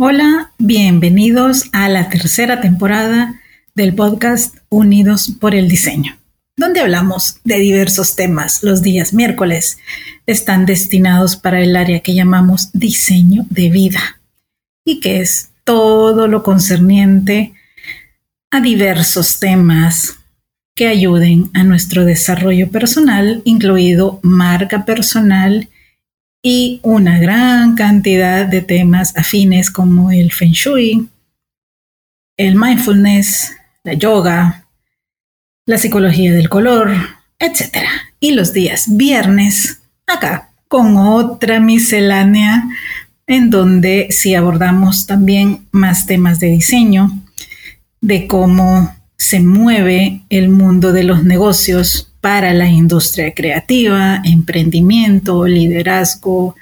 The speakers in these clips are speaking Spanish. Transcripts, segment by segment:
Hola, bienvenidos a la tercera temporada del podcast Unidos por el Diseño, donde hablamos de diversos temas. Los días miércoles están destinados para el área que llamamos diseño de vida y que es todo lo concerniente a diversos temas que ayuden a nuestro desarrollo personal, incluido marca personal y una gran cantidad de temas afines como el Feng Shui, el mindfulness, la yoga, la psicología del color, etc. Y los días viernes, acá, con otra miscelánea en donde sí abordamos también más temas de diseño, de cómo se mueve el mundo de los negocios para la industria creativa, emprendimiento, liderazgo,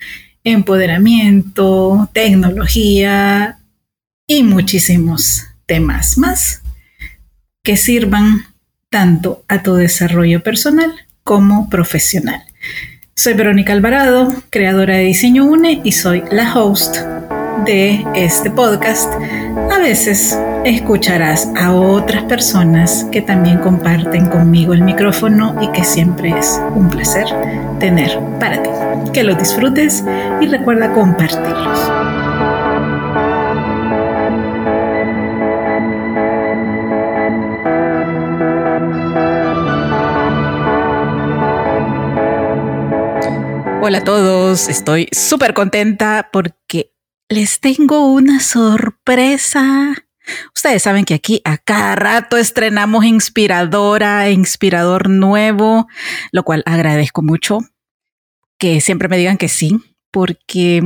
empoderamiento, tecnología y muchísimos temas más que sirvan tanto a tu desarrollo personal como profesional. Soy Verónica Alvarado, creadora de Diseño UNE y soy la host de este podcast. A veces escucharás a otras personas que también comparten conmigo el micrófono y que siempre es un placer tener para ti. Que lo disfrutes y recuerda compartirlos. Hola a todos, estoy súper contenta porque les tengo una sorpresa. Ustedes saben que aquí a cada rato estrenamos inspiradora e inspirador nuevo, lo cual agradezco mucho que siempre me digan que sí, porque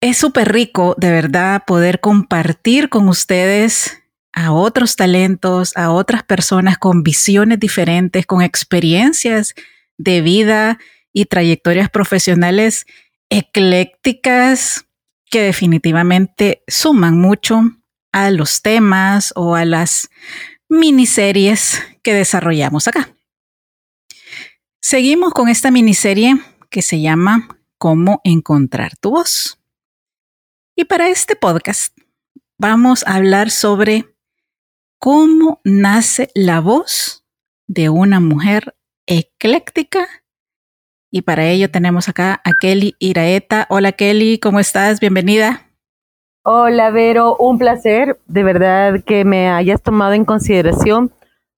es súper rico de verdad poder compartir con ustedes a otros talentos, a otras personas con visiones diferentes, con experiencias de vida y trayectorias profesionales eclécticas, que definitivamente suman mucho a los temas o a las miniseries que desarrollamos acá. Seguimos con esta miniserie que se llama Cómo encontrar tu voz. Y para este podcast vamos a hablar sobre cómo nace la voz de una mujer ecléctica. Y para ello tenemos acá a Kelly Iraeta. Hola Kelly, ¿cómo estás? Bienvenida. Hola Vero, un placer de verdad que me hayas tomado en consideración,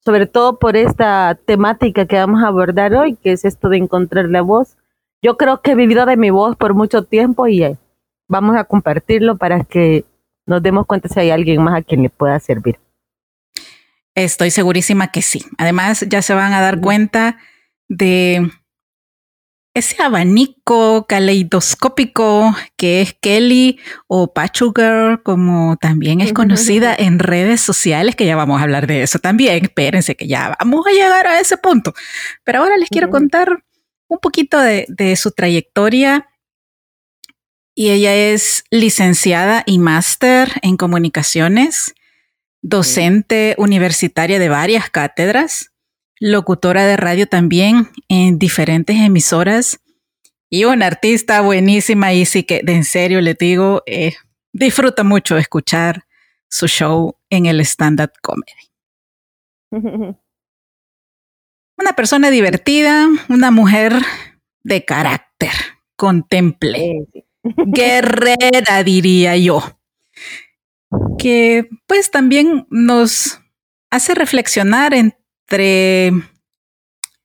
sobre todo por esta temática que vamos a abordar hoy, que es esto de encontrar la voz. Yo creo que he vivido de mi voz por mucho tiempo y vamos a compartirlo para que nos demos cuenta si hay alguien más a quien le pueda servir. Estoy segurísima que sí. Además, ya se van a dar cuenta de ese abanico caleidoscópico que es Kelly o Pachu Girl, como también es conocida en redes sociales, que ya vamos a hablar de eso también. Espérense que ya vamos a llegar a ese punto. Pero ahora les quiero contar un poquito de su trayectoria. Y ella es licenciada y máster en comunicaciones, docente universitaria de varias cátedras, locutora de radio también en diferentes emisoras y una artista buenísima. Y sí que de en serio les digo, disfruto mucho escuchar su show en el stand-up comedy. Una persona divertida, una mujer de carácter, contemple, guerrera diría yo, que pues también nos hace reflexionar entre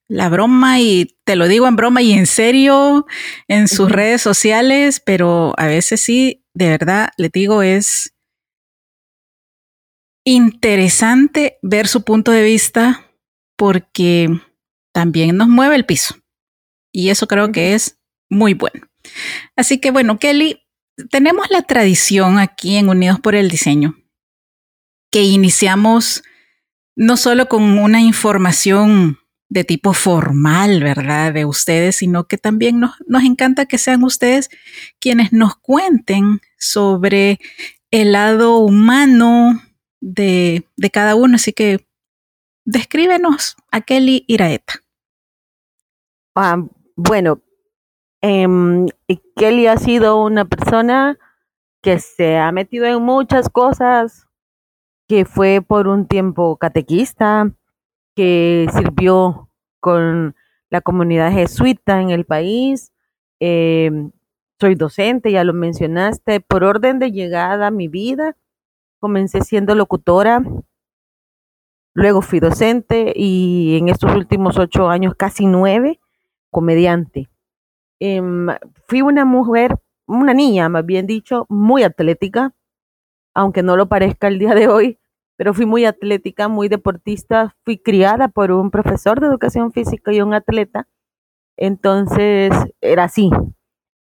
la broma y te lo digo en broma y en serio en sus redes sociales, pero a veces sí, de verdad, les digo, es interesante ver su punto de vista porque también nos mueve el piso y eso creo que es muy bueno. Así que bueno, Kelly, tenemos la tradición aquí en Unidos por el Diseño que iniciamos no solo con una información de tipo formal, ¿verdad?, de ustedes, sino que también nos encanta que sean ustedes quienes nos cuenten sobre el lado humano de cada uno. Así que descríbenos a Kelly Iraeta. Bueno, Kelly ha sido una persona que se ha metido en muchas cosas, que fue por un tiempo catequista, que sirvió con la comunidad jesuita en el país. Soy docente, ya lo mencionaste. Por orden de llegada a mi vida, comencé siendo locutora, luego fui docente y en estos últimos 8 años, casi 9, comediante. Fui una niña, más bien dicho, muy atlética, aunque no lo parezca el día de hoy, pero fui muy atlética, muy deportista. Fui criada por un profesor de educación física y un atleta, entonces era así,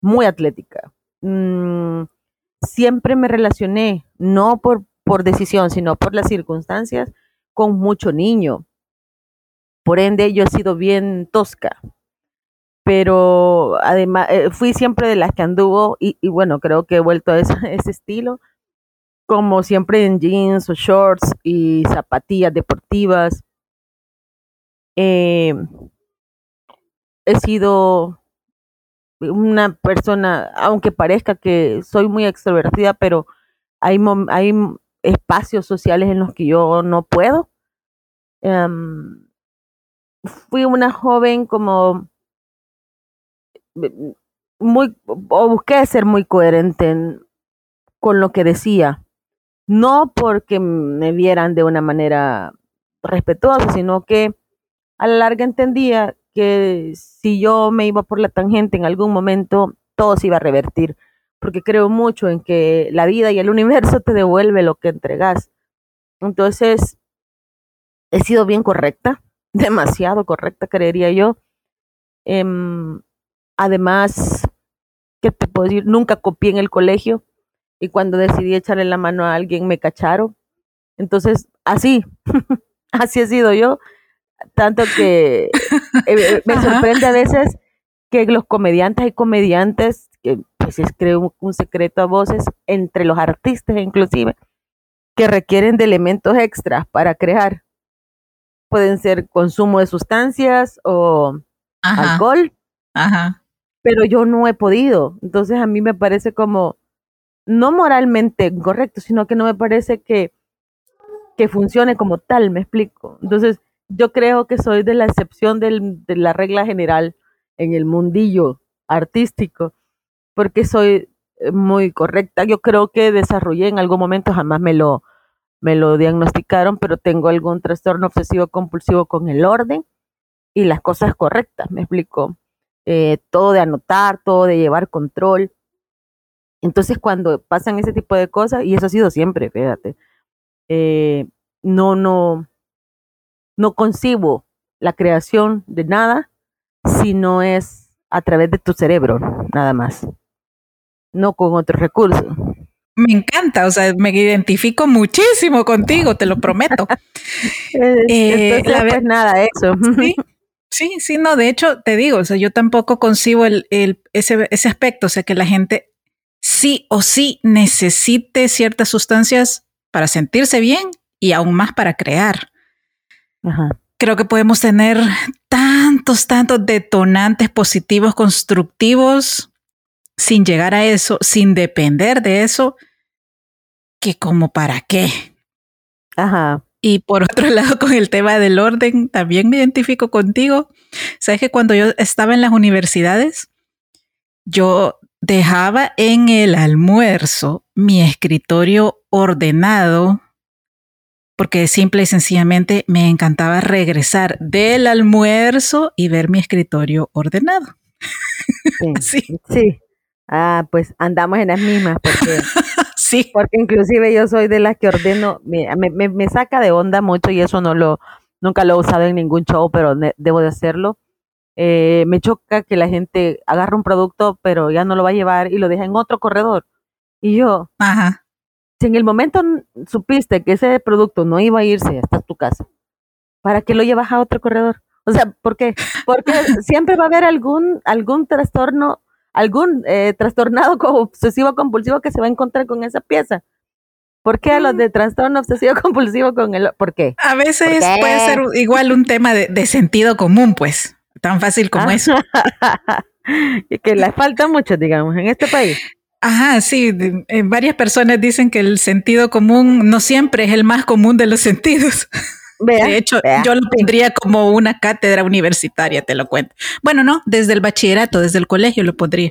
muy atlética. Siempre me relacioné, no por decisión, sino por las circunstancias, con mucho niño. Por ende, yo he sido bien tosca, pero además fui siempre de las que anduvo, y bueno, creo que he vuelto a ese estilo, como siempre en jeans o shorts y zapatillas deportivas. He sido una persona, aunque parezca que soy muy extrovertida, pero hay espacios sociales en los que yo no puedo. Fui una joven como busqué ser muy coherente con lo que decía. No porque me vieran de una manera respetuosa, sino que a la larga entendía que si yo me iba por la tangente en algún momento, todo se iba a revertir, porque creo mucho en que la vida y el universo te devuelve lo que entregas. Entonces, he sido bien correcta, demasiado correcta, creería yo. Además, ¿qué te puedo decir? Nunca copié en el colegio. Y cuando decidí echarle la mano a alguien, me cacharon. Entonces, así he sido yo. Tanto que me sorprende a veces que los comediantes, hay comediantes, que pues es, creo, un secreto a voces, entre los artistas inclusive, que requieren de elementos extras para crear. Pueden ser consumo de sustancias o alcohol. Ajá. Pero yo no he podido. Entonces, a mí me parece como no moralmente correcto, sino que no me parece que funcione como tal, me explico. Entonces, yo creo que soy de la excepción de la regla general en el mundillo artístico, porque soy muy correcta. Yo creo que desarrollé en algún momento, jamás me lo diagnosticaron, pero tengo algún trastorno obsesivo compulsivo con el orden y las cosas correctas, me explico. Todo de anotar, todo de llevar control. Entonces, cuando pasan ese tipo de cosas, y eso ha sido siempre, fíjate, no concibo la creación de nada si no es a través de tu cerebro, nada más, no con otros recursos. Me encanta, o sea, me identifico muchísimo contigo, te lo prometo. Entonces, pues nada, eso. ¿Sí? Sí, no, de hecho, te digo, o sea, yo tampoco concibo ese aspecto, o sea, que la gente sí o sí necesite ciertas sustancias para sentirse bien y aún más para crear. Ajá. Creo que podemos tener tantos detonantes positivos, constructivos, sin llegar a eso, sin depender de eso, que como para qué. Ajá. Y por otro lado, con el tema del orden, también me identifico contigo. Sabes que cuando yo estaba en las universidades, yo dejaba en el almuerzo mi escritorio ordenado, porque simple y sencillamente me encantaba regresar del almuerzo y ver mi escritorio ordenado. Sí. Pues andamos en las mismas, porque sí, porque inclusive yo soy de las que ordeno, me saca de onda mucho, y eso nunca lo he usado en ningún show, pero debo de hacerlo. Me choca que la gente agarra un producto, pero ya no lo va a llevar y lo deja en otro corredor. Y yo, si en el momento supiste que ese producto no iba a irse hasta tu casa, ¿para qué lo llevas a otro corredor? O sea, ¿por qué? Porque siempre va a haber algún trastorno, algún trastornado obsesivo compulsivo que se va a encontrar con esa pieza. ¿Por qué los de trastorno obsesivo compulsivo con el? ¿Por qué? A veces puede ser igual un tema de sentido común, pues, tan fácil como eso. Y que les falta mucho, digamos, en este país. Ajá, sí. Varias personas dicen que el sentido común no siempre es el más común de los sentidos. De hecho, yo lo pondría como una cátedra universitaria, te lo cuento. Bueno, no, desde el bachillerato, desde el colegio lo pondría.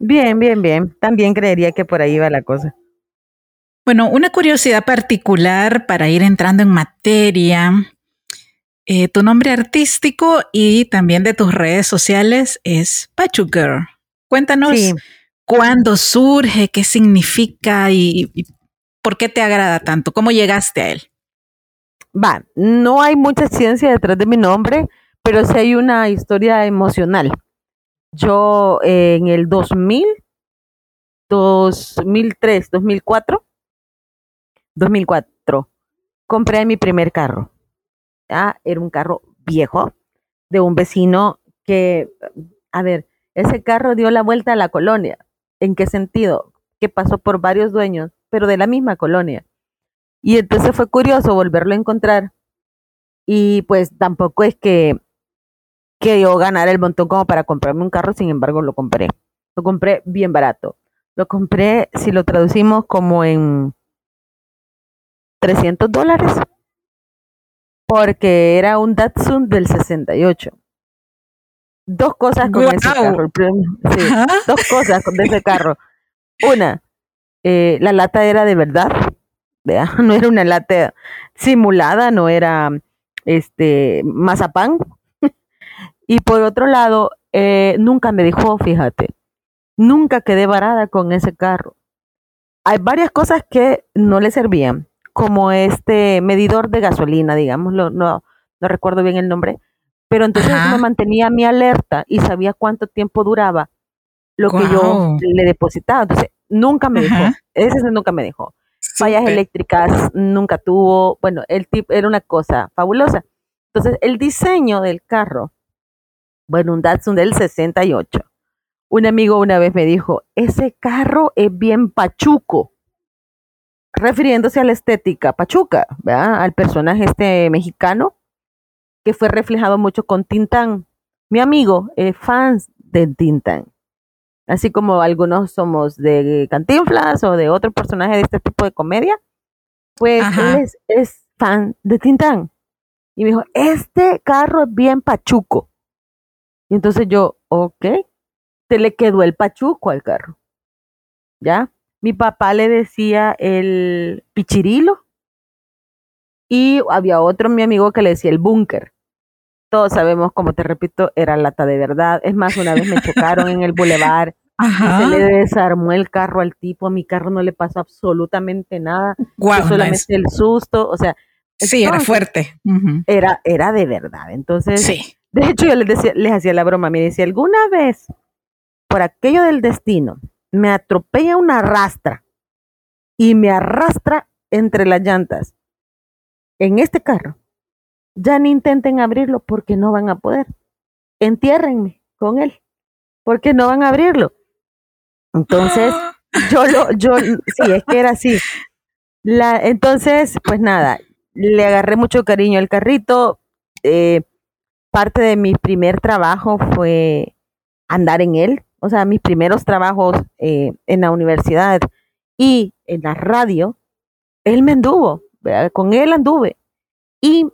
Bien, bien, bien. También creería que por ahí va la cosa. Bueno, una curiosidad particular para ir entrando en materia. Tu nombre artístico y también de tus redes sociales es Pachu Girl. Cuéntanos cuándo surge, qué significa y por qué te agrada tanto, cómo llegaste a él. Va, no hay mucha ciencia detrás de mi nombre, pero sí hay una historia emocional. Yo en el 2004, compré mi primer carro. Ah, era un carro viejo de un vecino que, a ver, ese carro dio la vuelta a la colonia. ¿En qué sentido? Que pasó por varios dueños, pero de la misma colonia. Y entonces fue curioso volverlo a encontrar. Y pues tampoco es que yo ganara el montón como para comprarme un carro, sin embargo lo compré. Lo compré bien barato. Lo compré, si lo traducimos, como en $300, porque era un Datsun del 68. Dos cosas con ese carro. Sí, dos cosas con ese carro. Una, la lata era de verdad, ¿verdad? No era una lata simulada, no era mazapán. Y por otro lado, nunca me dejó, fíjate, nunca quedé varada con ese carro. Hay varias cosas que no le servían, como este medidor de gasolina, digámoslo, no recuerdo bien el nombre, pero entonces me mantenía mi alerta y sabía cuánto tiempo duraba lo que yo le depositaba. Entonces, nunca me dejó, ese nunca me dejó. Fallas eléctricas nunca tuvo, bueno, el tip era una cosa fabulosa. Entonces, el diseño del carro, bueno, un Datsun del 68. Un amigo una vez me dijo, ese carro es bien pachuco, refiriéndose a la estética pachuca, ¿verdad? Al personaje mexicano, que fue reflejado mucho con Tin Tan. Mi amigo es fan de Tin Tan, así como algunos somos de Cantinflas o de otro personaje de este tipo de comedia, pues él es fan de Tin Tan. Y me dijo, este carro es bien pachuco. Y entonces yo, ok, se le quedó el pachuco al carro, ¿ya? Mi papá le decía el pichirilo y había otro, mi amigo, que le decía el búnker. Todos sabemos, como te repito, era lata de verdad. Es más, una vez me chocaron en el bulevar y se le desarmó el carro al tipo. A mi carro no le pasó absolutamente nada, solamente el susto. O sea, sí, entonces, era fuerte. Era de verdad. Entonces, de hecho, yo les hacía la broma. Me decía, alguna vez, por aquello del destino, me atropella una rastra y me arrastra entre las llantas en este carro, ya ni intenten abrirlo porque no van a poder. Entiérrenme con él porque no van a abrirlo. Entonces, sí, es que era así. Entonces, pues nada, le agarré mucho cariño al carrito. Parte de mi primer trabajo fue andar en él. O sea, mis primeros trabajos en la universidad y en la radio, él me anduvo, ¿verdad? Con él anduve y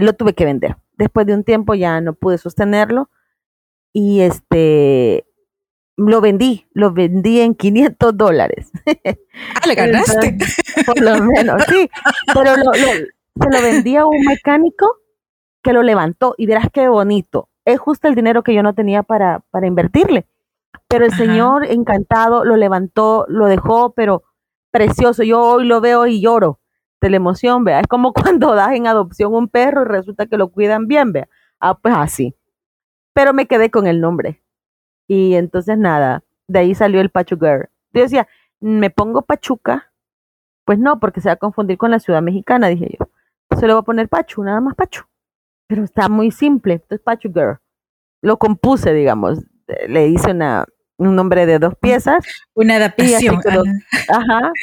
lo tuve que vender. Después de un tiempo ya no pude sostenerlo y lo vendí en $500. Ah, ¿le ganaste? Entonces, por lo menos, sí, pero se lo vendí a un mecánico que lo levantó y verás qué bonito. Es justo el dinero que yo no tenía para invertirle. Pero el señor, encantado, lo levantó, lo dejó, pero precioso. Yo hoy lo veo y lloro de la emoción, vea. Es como cuando das en adopción un perro y resulta que lo cuidan bien, vea. Ah, pues así. Pero me quedé con el nombre. Y entonces nada, de ahí salió el Pachu Girl. Yo decía, ¿me pongo Pachuca? Pues no, porque se va a confundir con la ciudad mexicana, dije yo. Se le voy a poner Pachu, nada más Pachu. Pero está muy simple, entonces Pachu Girl. Lo compuse, digamos, le hice un nombre de dos piezas. Una adaptación.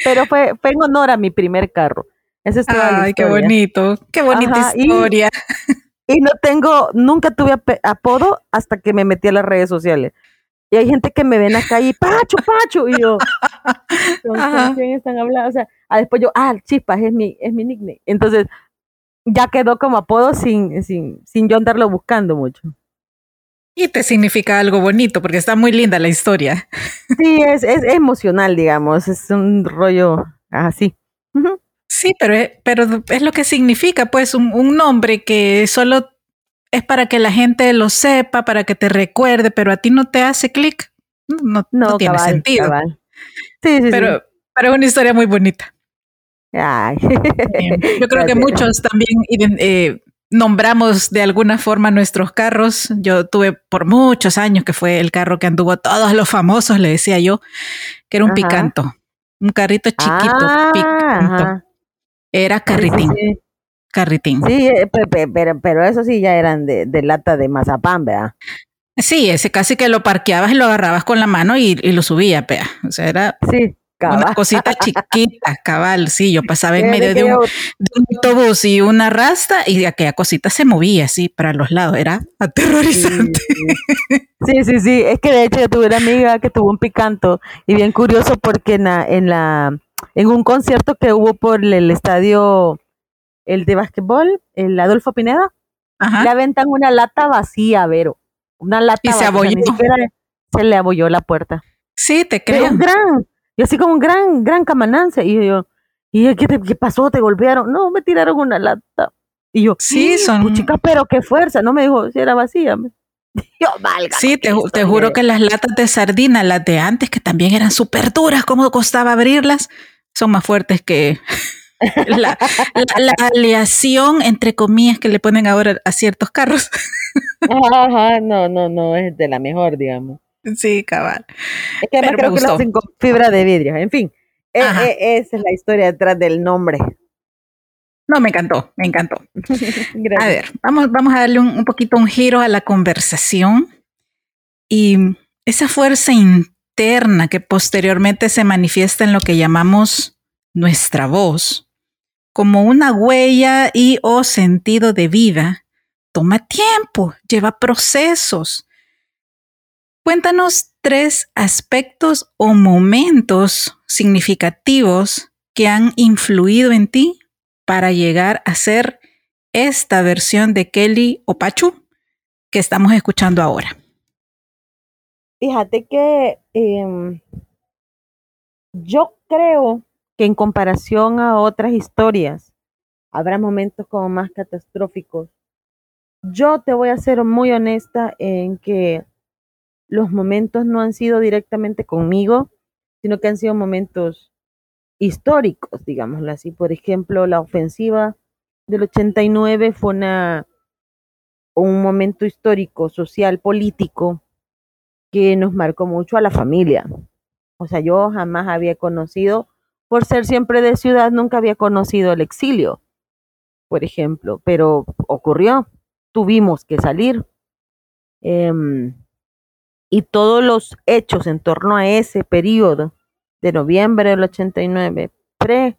Pero fue en honor a mi primer carro. Esa es toda la historia. Ay, qué bonita historia. Y nunca tuve apodo hasta que me metí a las redes sociales. Y hay gente que me ven acá y Pachu, y yo, ¿con quién están hablando? O sea, después yo, chispas, es mi nickname. Entonces, ya quedó como apodo sin yo andarlo buscando mucho. Y te significa algo bonito, porque está muy linda la historia. Sí, es emocional, digamos, es un rollo así. Uh-huh. Sí, pero es lo que significa, pues, un nombre que solo es para que la gente lo sepa, para que te recuerde, pero a ti no te hace clic, no tiene sentido. Cabal. Sí. Pero es una historia muy bonita. Ay. Yo creo que muchos también nombramos de alguna forma nuestros carros. Yo tuve por muchos años que fue el carro que anduvo todos los famosos, le decía yo, que era un Picanto, un carrito chiquito, Picanto. Ajá. Era carritín. Sí. Carritín. Sí, pero eso sí ya eran de lata de mazapán, ¿verdad? Sí, ese casi que lo parqueabas y lo agarrabas con la mano y lo subías, ¿verdad? O sea, era... Sí. Una cosita chiquita, cabal, sí, yo pasaba en medio de un autobús y una rasta y aquella cosita se movía así para los lados, era aterrorizante. Sí, es que de hecho yo tuve una amiga que tuvo un Picanto y bien curioso porque en un concierto que hubo por el estadio, el de básquetbol, el Adolfo Pineda, le aventan una lata vacía, Vero, una lata y vacía, se abolló. Ni siquiera se le abolló la puerta. Sí, te creo. Yo así como un gran camanance. Y yo, ¿qué pasó? ¿Te golpearon? No, me tiraron una lata. Y yo, sí, son... chicas, pero qué fuerza. No me dijo si era vacía. Yo, valga. Sí, te juro que las latas de sardina, las de antes, que también eran súper duras, cómo costaba abrirlas, son más fuertes que la aleación, entre comillas, que le ponen ahora a ciertos carros. Ajá, no, es de la mejor, digamos. Sí, cabal. Es que además creo que lo hacen con fibra de vidrio. En fin, esa es la historia detrás del nombre. No, me encantó. A ver, vamos a darle un poquito un giro a la conversación. Y esa fuerza interna que posteriormente se manifiesta en lo que llamamos nuestra voz, como una huella y o sentido de vida, toma tiempo, lleva procesos. Cuéntanos 3 aspectos o momentos significativos que han influido en ti para llegar a ser esta versión de Kelly o Pachu que estamos escuchando ahora. Fíjate que yo creo que en comparación a otras historias habrá momentos como más catastróficos. Yo te voy a ser muy honesta en que los momentos no han sido directamente conmigo, sino que han sido momentos históricos, digámoslo así. Por ejemplo, la ofensiva del 89 fue un momento histórico, social, político, que nos marcó mucho a la familia. O sea, yo jamás había conocido, por ser siempre de ciudad, nunca había conocido el exilio, por ejemplo. Pero ocurrió, tuvimos que salir. Y todos los hechos en torno a ese periodo de noviembre del 89, pre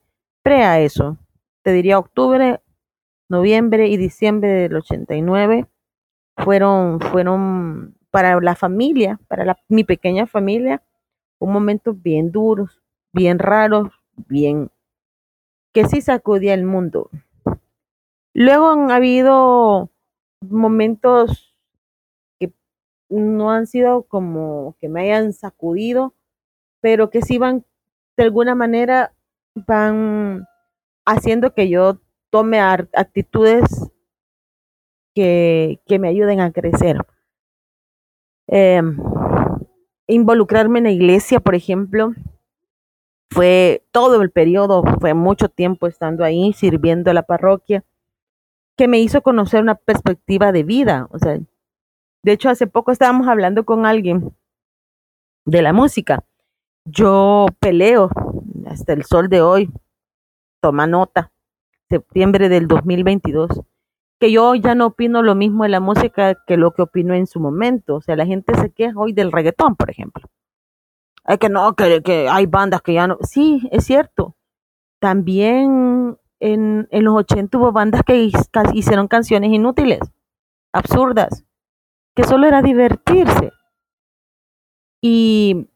a eso, te diría octubre, noviembre y diciembre del 89, fueron para la familia, para mi pequeña familia, un momento bien duros, bien raros, bien que sí sacudía el mundo. Luego han habido momentos no han sido como que me hayan sacudido, pero que sí van, de alguna manera, van haciendo que yo tome actitudes que me ayuden a crecer. Involucrarme en la iglesia, por ejemplo, fue todo el periodo, fue mucho tiempo estando ahí, sirviendo a la parroquia, que me hizo conocer una perspectiva de vida, o sea, de hecho, hace poco estábamos hablando con alguien de la música. Yo peleo hasta el sol de hoy, toma nota, septiembre del 2022, que yo ya no opino lo mismo de la música que lo que opino en su momento. O sea, la gente se queja hoy del reggaetón, por ejemplo. Ay, que no, que hay bandas que ya no... Sí, es cierto. También en los 80 hubo bandas que hicieron canciones inútiles, absurdas, que solo era divertirse. y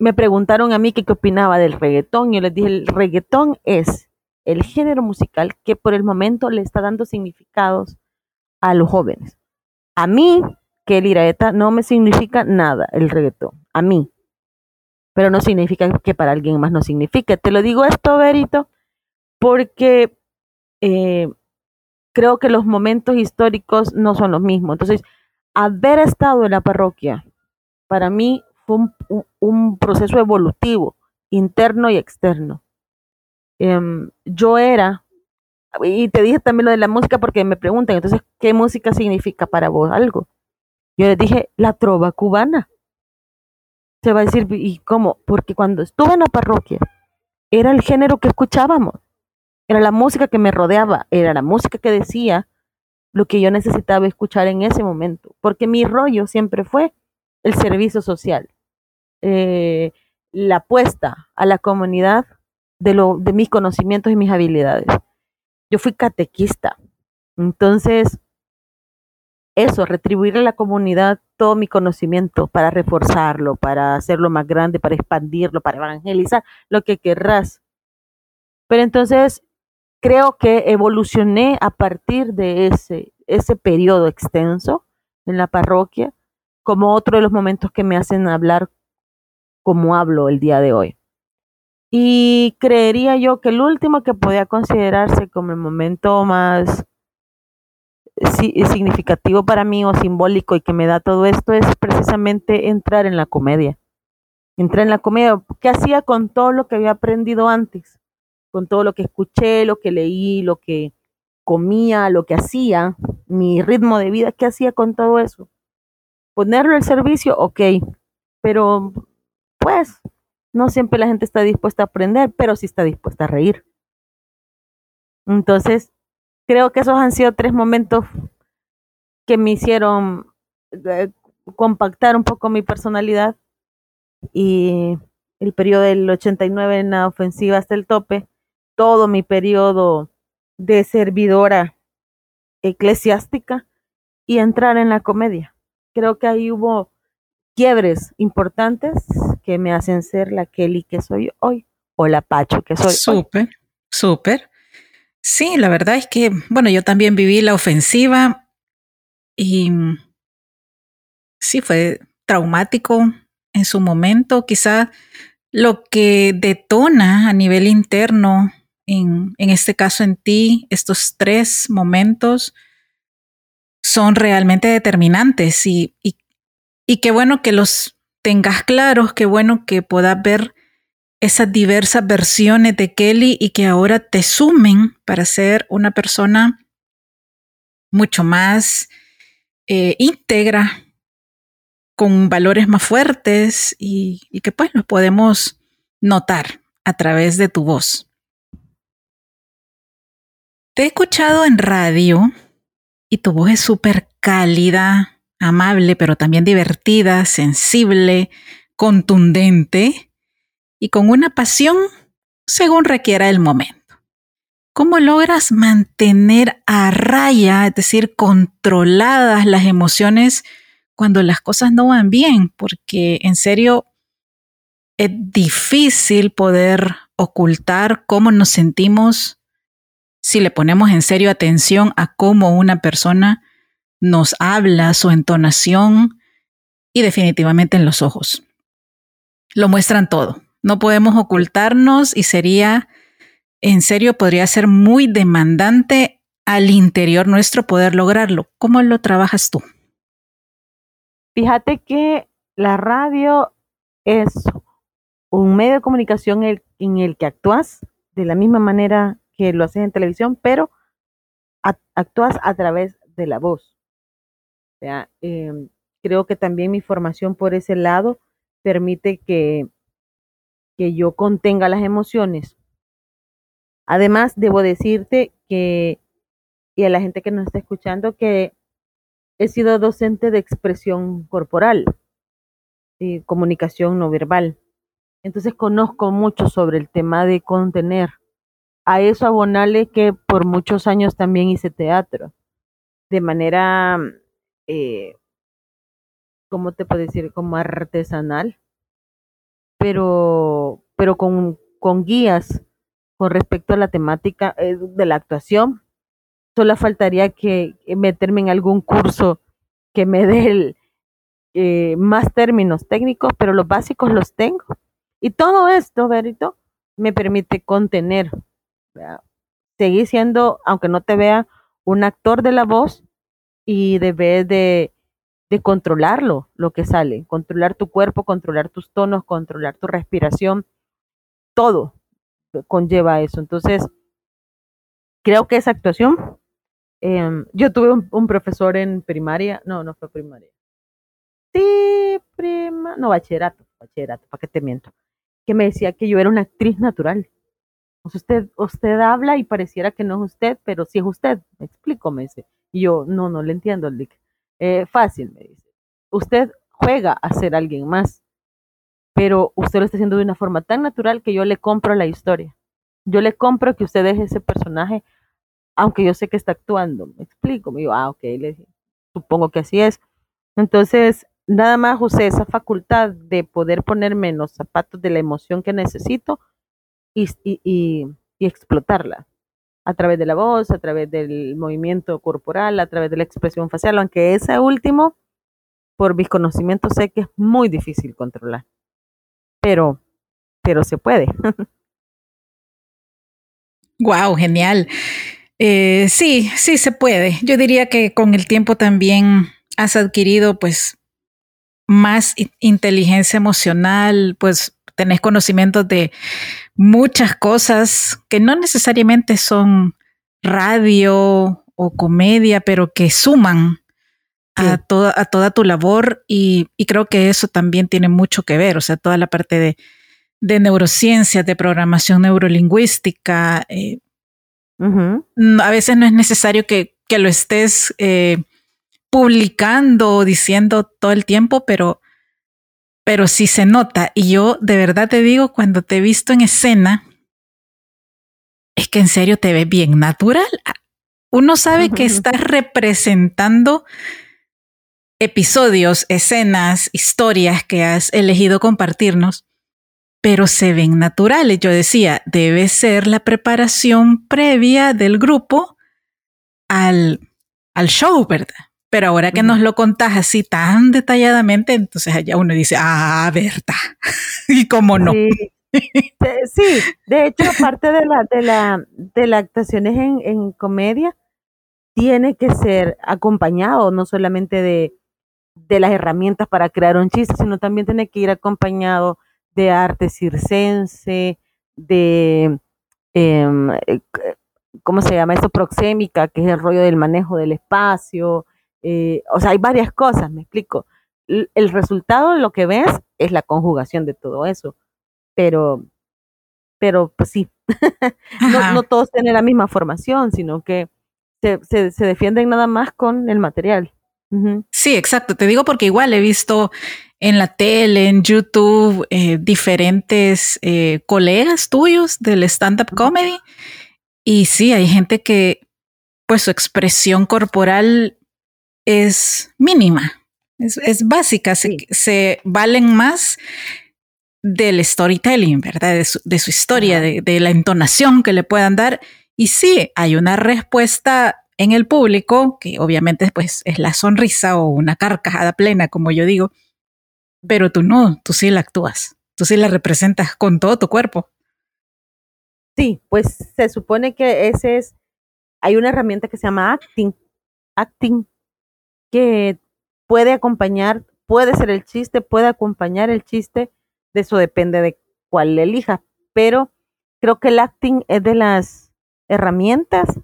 me preguntaron a mí qué opinaba del reggaetón. Yo les dije, el reggaetón es el género musical que por el momento le está dando significados a los jóvenes. A mí, Kelly Iraeta, no me significa nada el reggaetón, a mí. Pero no significa que para alguien más no signifique. Te lo digo esto, Verito, porque creo que los momentos históricos no son los mismos. Entonces, haber estado en la parroquia, para mí, un proceso evolutivo, interno y externo. Yo era, y te dije también lo de la música porque me preguntan, entonces, ¿qué música significa para vos algo? Yo les dije, la trova cubana. Se va a decir, ¿y cómo? Porque cuando estuve en la parroquia, era el género que escuchábamos, era la música que me rodeaba, era la música que decía lo que yo necesitaba escuchar en ese momento, porque mi rollo siempre fue el servicio social, la apuesta a la comunidad de mis conocimientos y mis habilidades. Yo fui catequista, entonces eso, retribuirle a la comunidad todo mi conocimiento para reforzarlo, para hacerlo más grande, para expandirlo, para evangelizar, lo que querrás. Pero entonces creo que evolucioné a partir de ese periodo extenso en la parroquia, como otro de los momentos que me hacen hablar como hablo el día de hoy. Y creería yo que el último que podía considerarse como el momento más significativo para mí o simbólico y que me da todo esto es precisamente entrar en la comedia. Entrar en la comedia, ¿qué hacía con todo lo que había aprendido antes? Con todo lo que escuché, lo que leí, lo que comía, lo que hacía, mi ritmo de vida, ¿qué hacía con todo eso? Ponerlo al servicio, ok, pero pues no siempre la gente está dispuesta a aprender, pero sí está dispuesta a reír. Entonces, creo que esos han sido tres momentos que me hicieron compactar un poco mi personalidad, y el periodo del 89 en la ofensiva hasta el tope, todo mi periodo de servidora eclesiástica y entrar en la comedia. Creo que ahí hubo quiebres importantes que me hacen ser la Kelly que soy hoy o la Pachu que soy hoy. Súper. Sí, la verdad es que, bueno, yo también viví la ofensiva y sí, fue traumático en su momento. Quizá lo que detona a nivel interno, en este caso en ti, estos tres momentos son realmente determinantes y qué bueno que los tengas claros, qué bueno que puedas ver esas diversas versiones de Kelly y que ahora te sumen para ser una persona mucho más íntegra, con valores más fuertes y que pues los podemos notar a través de tu voz. Te he escuchado en radio y tu voz es súper cálida, amable, pero también divertida, sensible, contundente y con una pasión según requiera el momento. ¿Cómo logras mantener a raya, es decir, controladas las emociones cuando las cosas no van bien? Porque en serio es difícil poder ocultar cómo nos sentimos si le ponemos en serio atención a cómo una persona nos habla, su entonación y definitivamente en los ojos. Lo muestran todo. No podemos ocultarnos y sería, en serio, podría ser muy demandante al interior nuestro poder lograrlo. ¿Cómo lo trabajas tú? Fíjate que la radio es un medio de comunicación en el que actúas de la misma manera que lo haces en televisión, pero actúas a través de la voz. O sea, creo que también mi formación por ese lado permite que yo contenga las emociones. Además, debo decirte que, y a la gente que nos está escuchando, que he sido docente de expresión corporal y comunicación no verbal. Entonces, conozco mucho sobre el tema de contener. A eso abonale que por muchos años también hice teatro de manera ¿cómo te puedo decir? Como artesanal, pero con guías con respecto a la temática de la actuación. Solo faltaría que meterme en algún curso que me dé más términos técnicos, pero los básicos los tengo. Y todo esto, Verito, me permite contener, ¿verdad? Seguir siendo, aunque no te vea, un actor de la voz y debes de controlarlo, lo que sale, controlar tu cuerpo, controlar tus tonos, controlar tu respiración, todo conlleva eso. Entonces, creo que esa actuación, yo tuve un profesor en primaria, no fue primaria, sí, bachillerato, para que te miento, que me decía que yo era una actriz natural. Pues usted habla y pareciera que no es usted, pero sí es usted, me explico, me dice. Y yo, no le entiendo, Lick. Fácil, me dice. Usted juega a ser alguien más, pero usted lo está haciendo de una forma tan natural que yo le compro la historia. Yo le compro que usted es ese personaje, aunque yo sé que está actuando, me explico. Me digo, ok, le dije, supongo que así es. Entonces, nada más usé esa facultad de poder ponerme en los zapatos de la emoción que necesito y explotarla a través de la voz, a través del movimiento corporal, a través de la expresión facial, aunque ese último, por mis conocimientos, sé que es muy difícil controlar, pero se puede. Wow, genial. Sí se puede. Yo diría que con el tiempo también has adquirido pues más inteligencia emocional, pues tenés conocimientos de muchas cosas que no necesariamente son radio o comedia, pero que suman a toda tu labor y creo que eso también tiene mucho que ver, o sea, toda la parte de neurociencias, de programación neurolingüística. A veces no es necesario que lo estés publicando o diciendo todo el tiempo, pero sí se nota. Y yo de verdad te digo, cuando te he visto en escena, es que en serio te ves bien natural. Uno sabe que estás representando episodios, escenas, historias que has elegido compartirnos, pero se ven naturales. Yo decía, debe ser la preparación previa del grupo al show, ¿verdad? Pero ahora que nos lo contás así tan detalladamente, entonces allá uno dice, verdad, y cómo no. Sí, de hecho, parte de la actuación es en comedia, tiene que ser acompañado, no solamente de las herramientas para crear un chiste, sino también tiene que ir acompañado de arte circense, de... ¿cómo se llama eso? Proxémica, que es el rollo del manejo del espacio. O sea, hay varias cosas, me explico. El resultado de lo que ves es la conjugación de todo eso, pero pues sí, no todos tienen la misma formación, sino que se defienden nada más con el material. Sí, exacto, te digo porque igual he visto en la tele, en YouTube, diferentes colegas tuyos del stand-up comedy, y sí, hay gente que pues su expresión corporal es mínima, es básica, sí. Se valen más del storytelling, ¿verdad? De su historia, de la entonación que le puedan dar. Y sí, hay una respuesta en el público, que obviamente pues, es la sonrisa o una carcajada plena, como yo digo, pero tú no, tú sí la actúas, tú sí la representas con todo tu cuerpo. Sí, pues se supone que hay una herramienta que se llama acting, que puede ser el chiste, puede acompañar el chiste, de eso depende de cuál elijas, pero creo que el acting es de las herramientas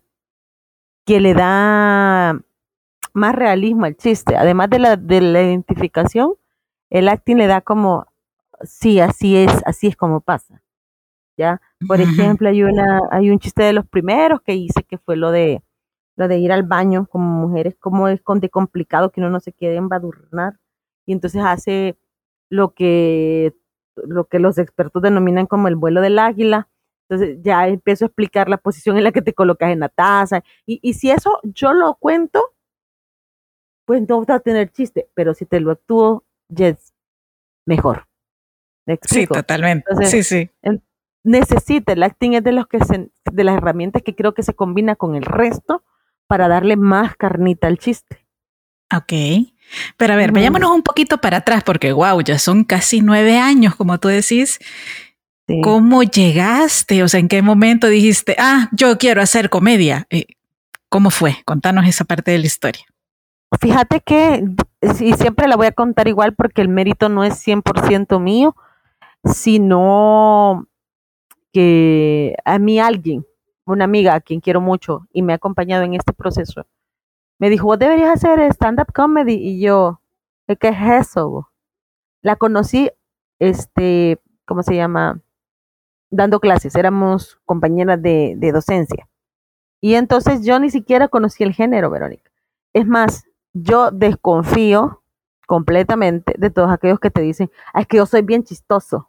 que le da más realismo al chiste, además de la identificación, el acting le da como, sí, así es como pasa, ¿ya? Por ejemplo, hay un chiste de los primeros que hice que fue lo de ir al baño como mujeres, como es de complicado que uno no se quede embadurnar, y entonces hace lo que los expertos denominan como el vuelo del águila. Entonces ya empiezo a explicar la posición en la que te colocas en la taza, y si eso yo lo cuento, pues no va a tener chiste, pero si te lo actúo, ya es mejor. ¿Me explico? Sí, totalmente. Entonces, sí. El acting es de las herramientas que creo que se combina con el resto para darle más carnita al chiste. Ok. Pero a ver, vayámonos un poquito para atrás, porque wow, ya son casi 9 años, como tú decís. Sí. ¿Cómo llegaste? O sea, ¿en qué momento dijiste, yo quiero hacer comedia? ¿Cómo fue? Contanos esa parte de la historia. Fíjate que, y siempre la voy a contar igual porque el mérito no es 100% mío, sino que a mí alguien, una amiga a quien quiero mucho y me ha acompañado en este proceso, me dijo, vos deberías hacer stand-up comedy. Y yo, ¿qué es eso? Vos? La conocí, ¿cómo se llama? Dando clases, éramos compañeras de docencia. Y entonces yo ni siquiera conocí el género, Verónica. Es más, yo desconfío completamente de todos aquellos que te dicen, es que yo soy bien chistoso.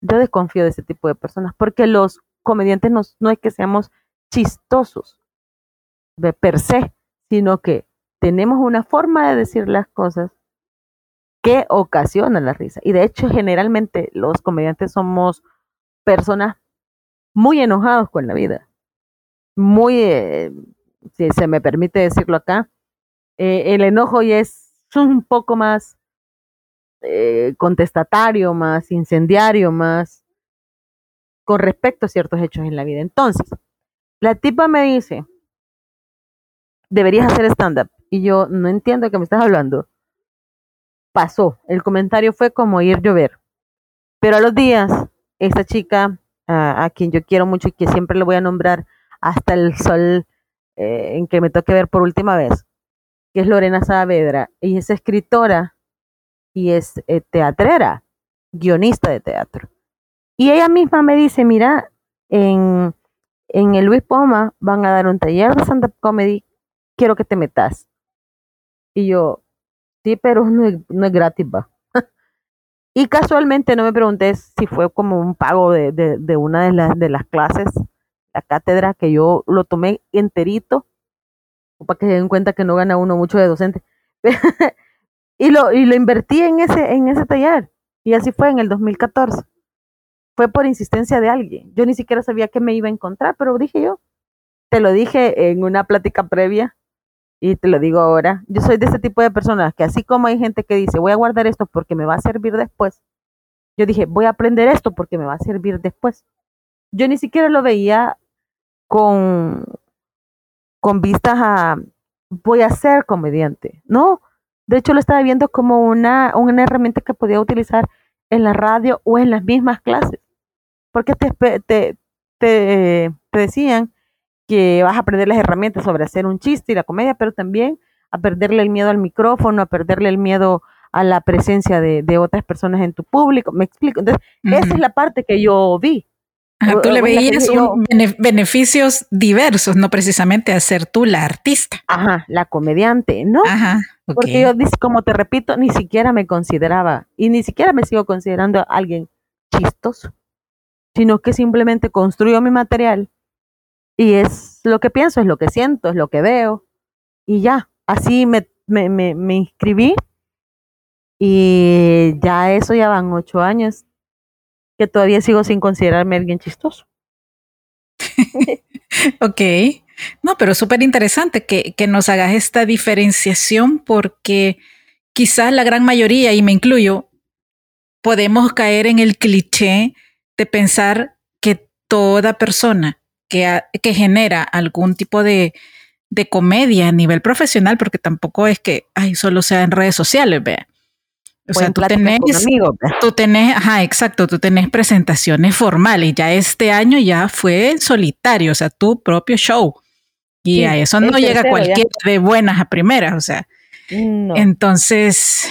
Yo desconfío de ese tipo de personas, porque los comediantes no es que seamos chistosos de per se, sino que tenemos una forma de decir las cosas que ocasiona la risa. Y de hecho, generalmente los comediantes somos personas muy enojados con la vida. Muy, si se me permite decirlo acá, el enojo ya es un poco más contestatario, más incendiario, más con respecto a ciertos hechos en la vida. Entonces, la tipa me dice, deberías hacer stand-up. Y yo, no entiendo de qué me estás hablando. Pasó. El comentario fue como ir llover. Pero a los días, esta chica, a quien yo quiero mucho y que siempre le voy a nombrar hasta el sol en que me toque ver por última vez, que es Lorena Saavedra, y es escritora y es teatrera, guionista de teatro. Y ella misma me dice, mira, en el Luis Poma van a dar un taller de stand-up comedy, quiero que te metas. Y yo, sí, pero no es gratis, va. Y casualmente no me pregunté si fue como un pago de una de las clases, la cátedra, que yo lo tomé enterito, para que se den cuenta que no gana uno mucho de docente. y lo invertí en ese taller. Y así fue en el 2014. Fue por insistencia de alguien. Yo ni siquiera sabía qué me iba a encontrar, pero dije yo. Te lo dije en una plática previa y te lo digo ahora. Yo soy de ese tipo de personas que, así como hay gente que dice, voy a guardar esto porque me va a servir después, yo dije, voy a aprender esto porque me va a servir después. Yo ni siquiera lo veía con vistas a, voy a ser comediante. No, de hecho lo estaba viendo como una herramienta que podía utilizar en la radio o en las mismas clases. Porque te decían que vas a aprender las herramientas sobre hacer un chiste y la comedia, pero también a perderle el miedo al micrófono, a perderle el miedo a la presencia de otras personas en tu público. ¿Me explico? Entonces, esa es la parte que yo vi. Ajá, tú le veías beneficios diversos, no precisamente a ser tú la artista. Ajá, la comediante, ¿no? Ajá, okay. Porque yo, como te repito, ni siquiera me consideraba, y ni siquiera me sigo considerando a alguien chistoso, sino que simplemente construyo mi material. Y es lo que pienso, es lo que siento, es lo que veo. Y ya, así me inscribí. Y ya eso ya van 8 años que todavía sigo sin considerarme alguien chistoso. Ok. No, pero súper interesante que nos hagas esta diferenciación, porque quizás la gran mayoría, y me incluyo, podemos caer en el cliché de pensar que toda persona que genera algún tipo de comedia a nivel profesional, porque tampoco es que solo sea en redes sociales, vea. O sea, tú tenés, ajá, exacto, tú tenés presentaciones formales. Ya este año ya fue solitario, o sea, tu propio show. Y sí, a eso no llega cualquiera de buenas a primeras, o sea. No. Entonces,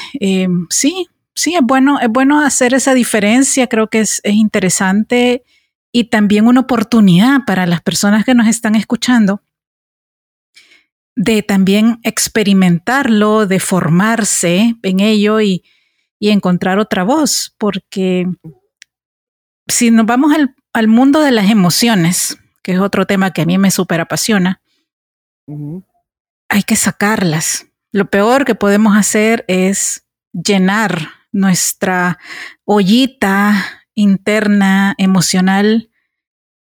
sí, es bueno hacer esa diferencia, creo que es interesante. Y también una oportunidad para las personas que nos están escuchando de también experimentarlo, de formarse en ello y encontrar otra voz. Porque si nos vamos al mundo de las emociones, que es otro tema que a mí me súper apasiona, hay que sacarlas. Lo peor que podemos hacer es llenar nuestra ollita interna emocional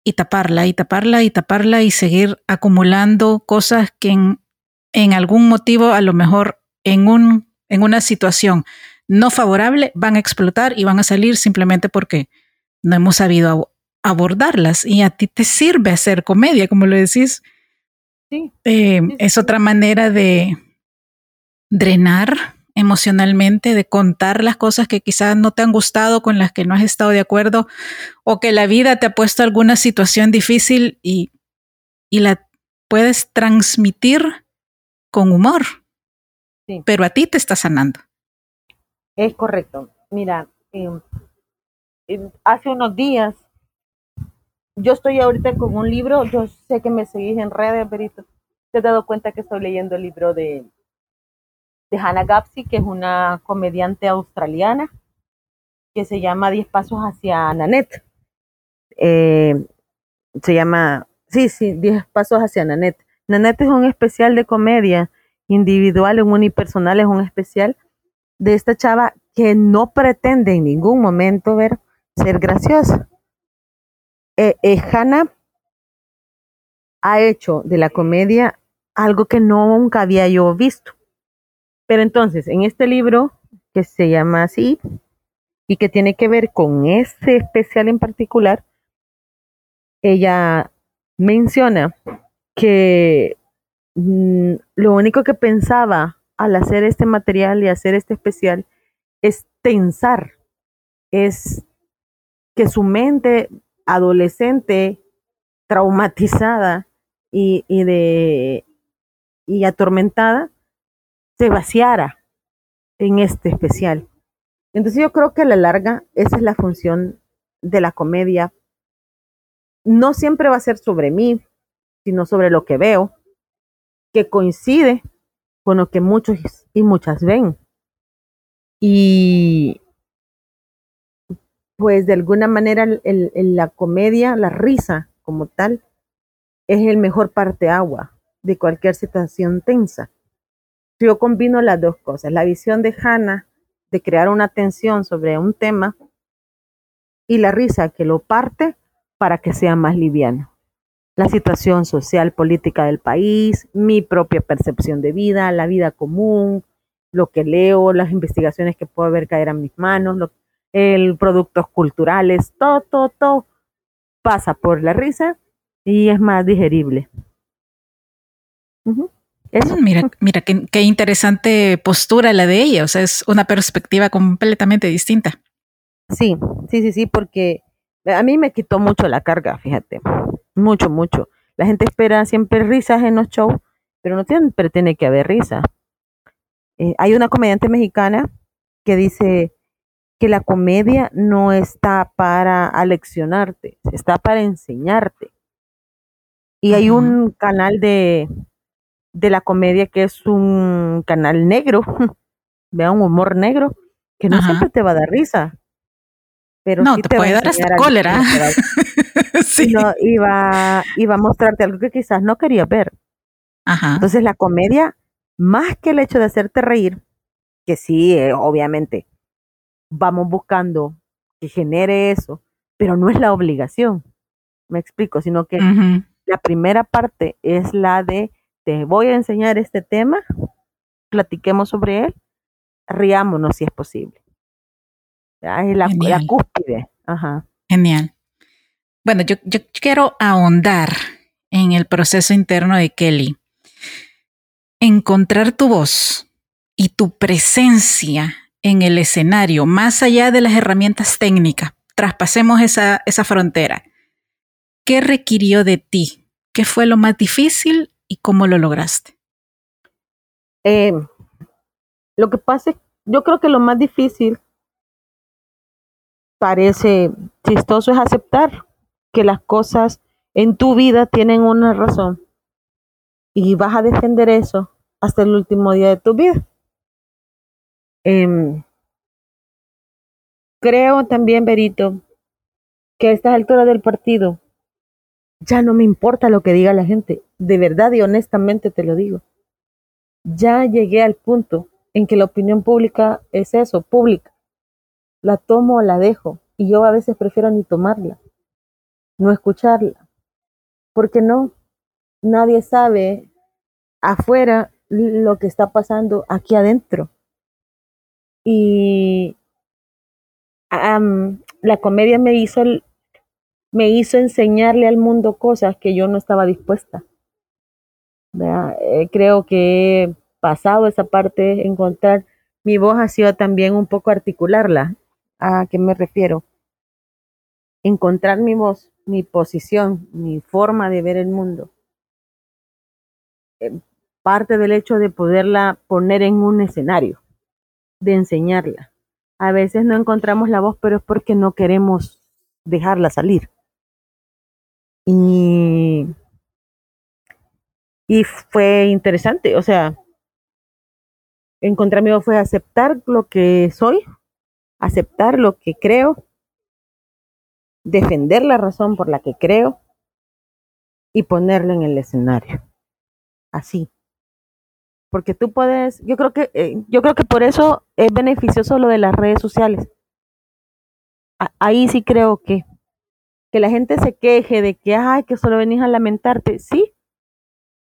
y taparla, y taparla, y taparla, y seguir acumulando cosas que en algún motivo, a lo mejor en una situación no favorable, van a explotar y van a salir simplemente porque no hemos sabido abordarlas. Y a ti te sirve hacer comedia, como lo decís. Sí. Es otra manera de drenar emocionalmente, de contar las cosas que quizás no te han gustado, con las que no has estado de acuerdo, o que la vida te ha puesto alguna situación difícil y la puedes transmitir con humor. Sí. Pero a ti te está sanando. Es correcto. Mira, hace unos días, yo estoy ahorita con un libro, yo sé que me seguís en redes, pero te has dado cuenta que estoy leyendo el libro de Hannah Gadsby, que es una comediante australiana, que se llama 10 Pasos Hacia Nanette. Se llama, 10 Pasos Hacia Nanette. Nanette es un especial de comedia individual, en unipersonal, es un especial de esta chava que no pretende en ningún momento ser graciosa. Hannah ha hecho de la comedia algo que nunca había yo visto. Pero entonces, en este libro, que se llama así, y que tiene que ver con este especial en particular, ella menciona que lo único que pensaba al hacer este material y hacer este especial es tensar, es que su mente adolescente, traumatizada y atormentada, se vaciara en este especial. Entonces yo creo que a la larga esa es la función de la comedia. No siempre va a ser sobre mí, sino sobre lo que veo, que coincide con lo que muchos y muchas ven. Y pues de alguna manera la comedia, la risa como tal, es el mejor parteaguas de cualquier situación tensa. Yo combino las dos cosas, la visión de Hannah de crear una tensión sobre un tema y la risa que lo parte para que sea más liviano. La situación social, política del país, mi propia percepción de vida, la vida común, lo que leo, las investigaciones que puedo ver caer a mis manos, productos culturales, todo pasa por la risa y es más digerible. Uh-huh. Mira qué interesante postura la de ella, o sea, es una perspectiva completamente distinta. Sí, porque a mí me quitó mucho la carga, fíjate, mucho. La gente espera siempre risas en los shows, pero no siempre tiene que haber risas. Hay una comediante mexicana que dice que la comedia no está para aleccionarte, está para enseñarte. Y hay un canal de la comedia que es un canal negro, vea, un humor negro, que no siempre te va a dar risa, pero no, sí te puede dar hasta cólera. Sí. Iba a mostrarte algo que quizás no querías ver. Ajá. Entonces la comedia, más que el hecho de hacerte reír, que sí, obviamente vamos buscando que genere eso, pero no es la obligación, me explico, sino que la primera parte es la de: te voy a enseñar este tema, platiquemos sobre él, riámonos si es posible. Es la cúspide. Ajá. Genial. Bueno, yo quiero ahondar en el proceso interno de Kelly. Encontrar tu voz y tu presencia en el escenario, más allá de las herramientas técnicas, traspasemos esa frontera. ¿Qué requirió de ti? ¿Qué fue lo más difícil? ¿Y cómo lo lograste? Lo que pasa es, yo creo que lo más difícil, parece chistoso, es aceptar que las cosas en tu vida tienen una razón y vas a defender eso hasta el último día de tu vida. Creo también, Berito, que a estas alturas del partido ya no me importa lo que diga la gente. De verdad y honestamente te lo digo. Ya llegué al punto en que la opinión pública es eso, pública. La tomo o la dejo, y yo a veces prefiero ni tomarla, no escucharla, porque nadie sabe afuera lo que está pasando aquí adentro. Y la comedia me hizo enseñarle al mundo cosas que yo no estaba dispuesta. Creo que he pasado esa parte, encontrar mi voz ha sido también un poco articularla. ¿A qué me refiero? Encontrar mi voz, mi posición, mi forma de ver el mundo. Parte del hecho de poderla poner en un escenario, de enseñarla. A veces no encontramos la voz, pero es porque no queremos dejarla salir. Y fue interesante, o sea, encontrar mi voz fue aceptar lo que soy, aceptar lo que creo, defender la razón por la que creo y ponerlo en el escenario. Así. Porque tú puedes, yo creo que por eso es beneficioso lo de las redes sociales. Ahí sí creo que la gente se queje de que, ay, que solo venís a lamentarte. Sí,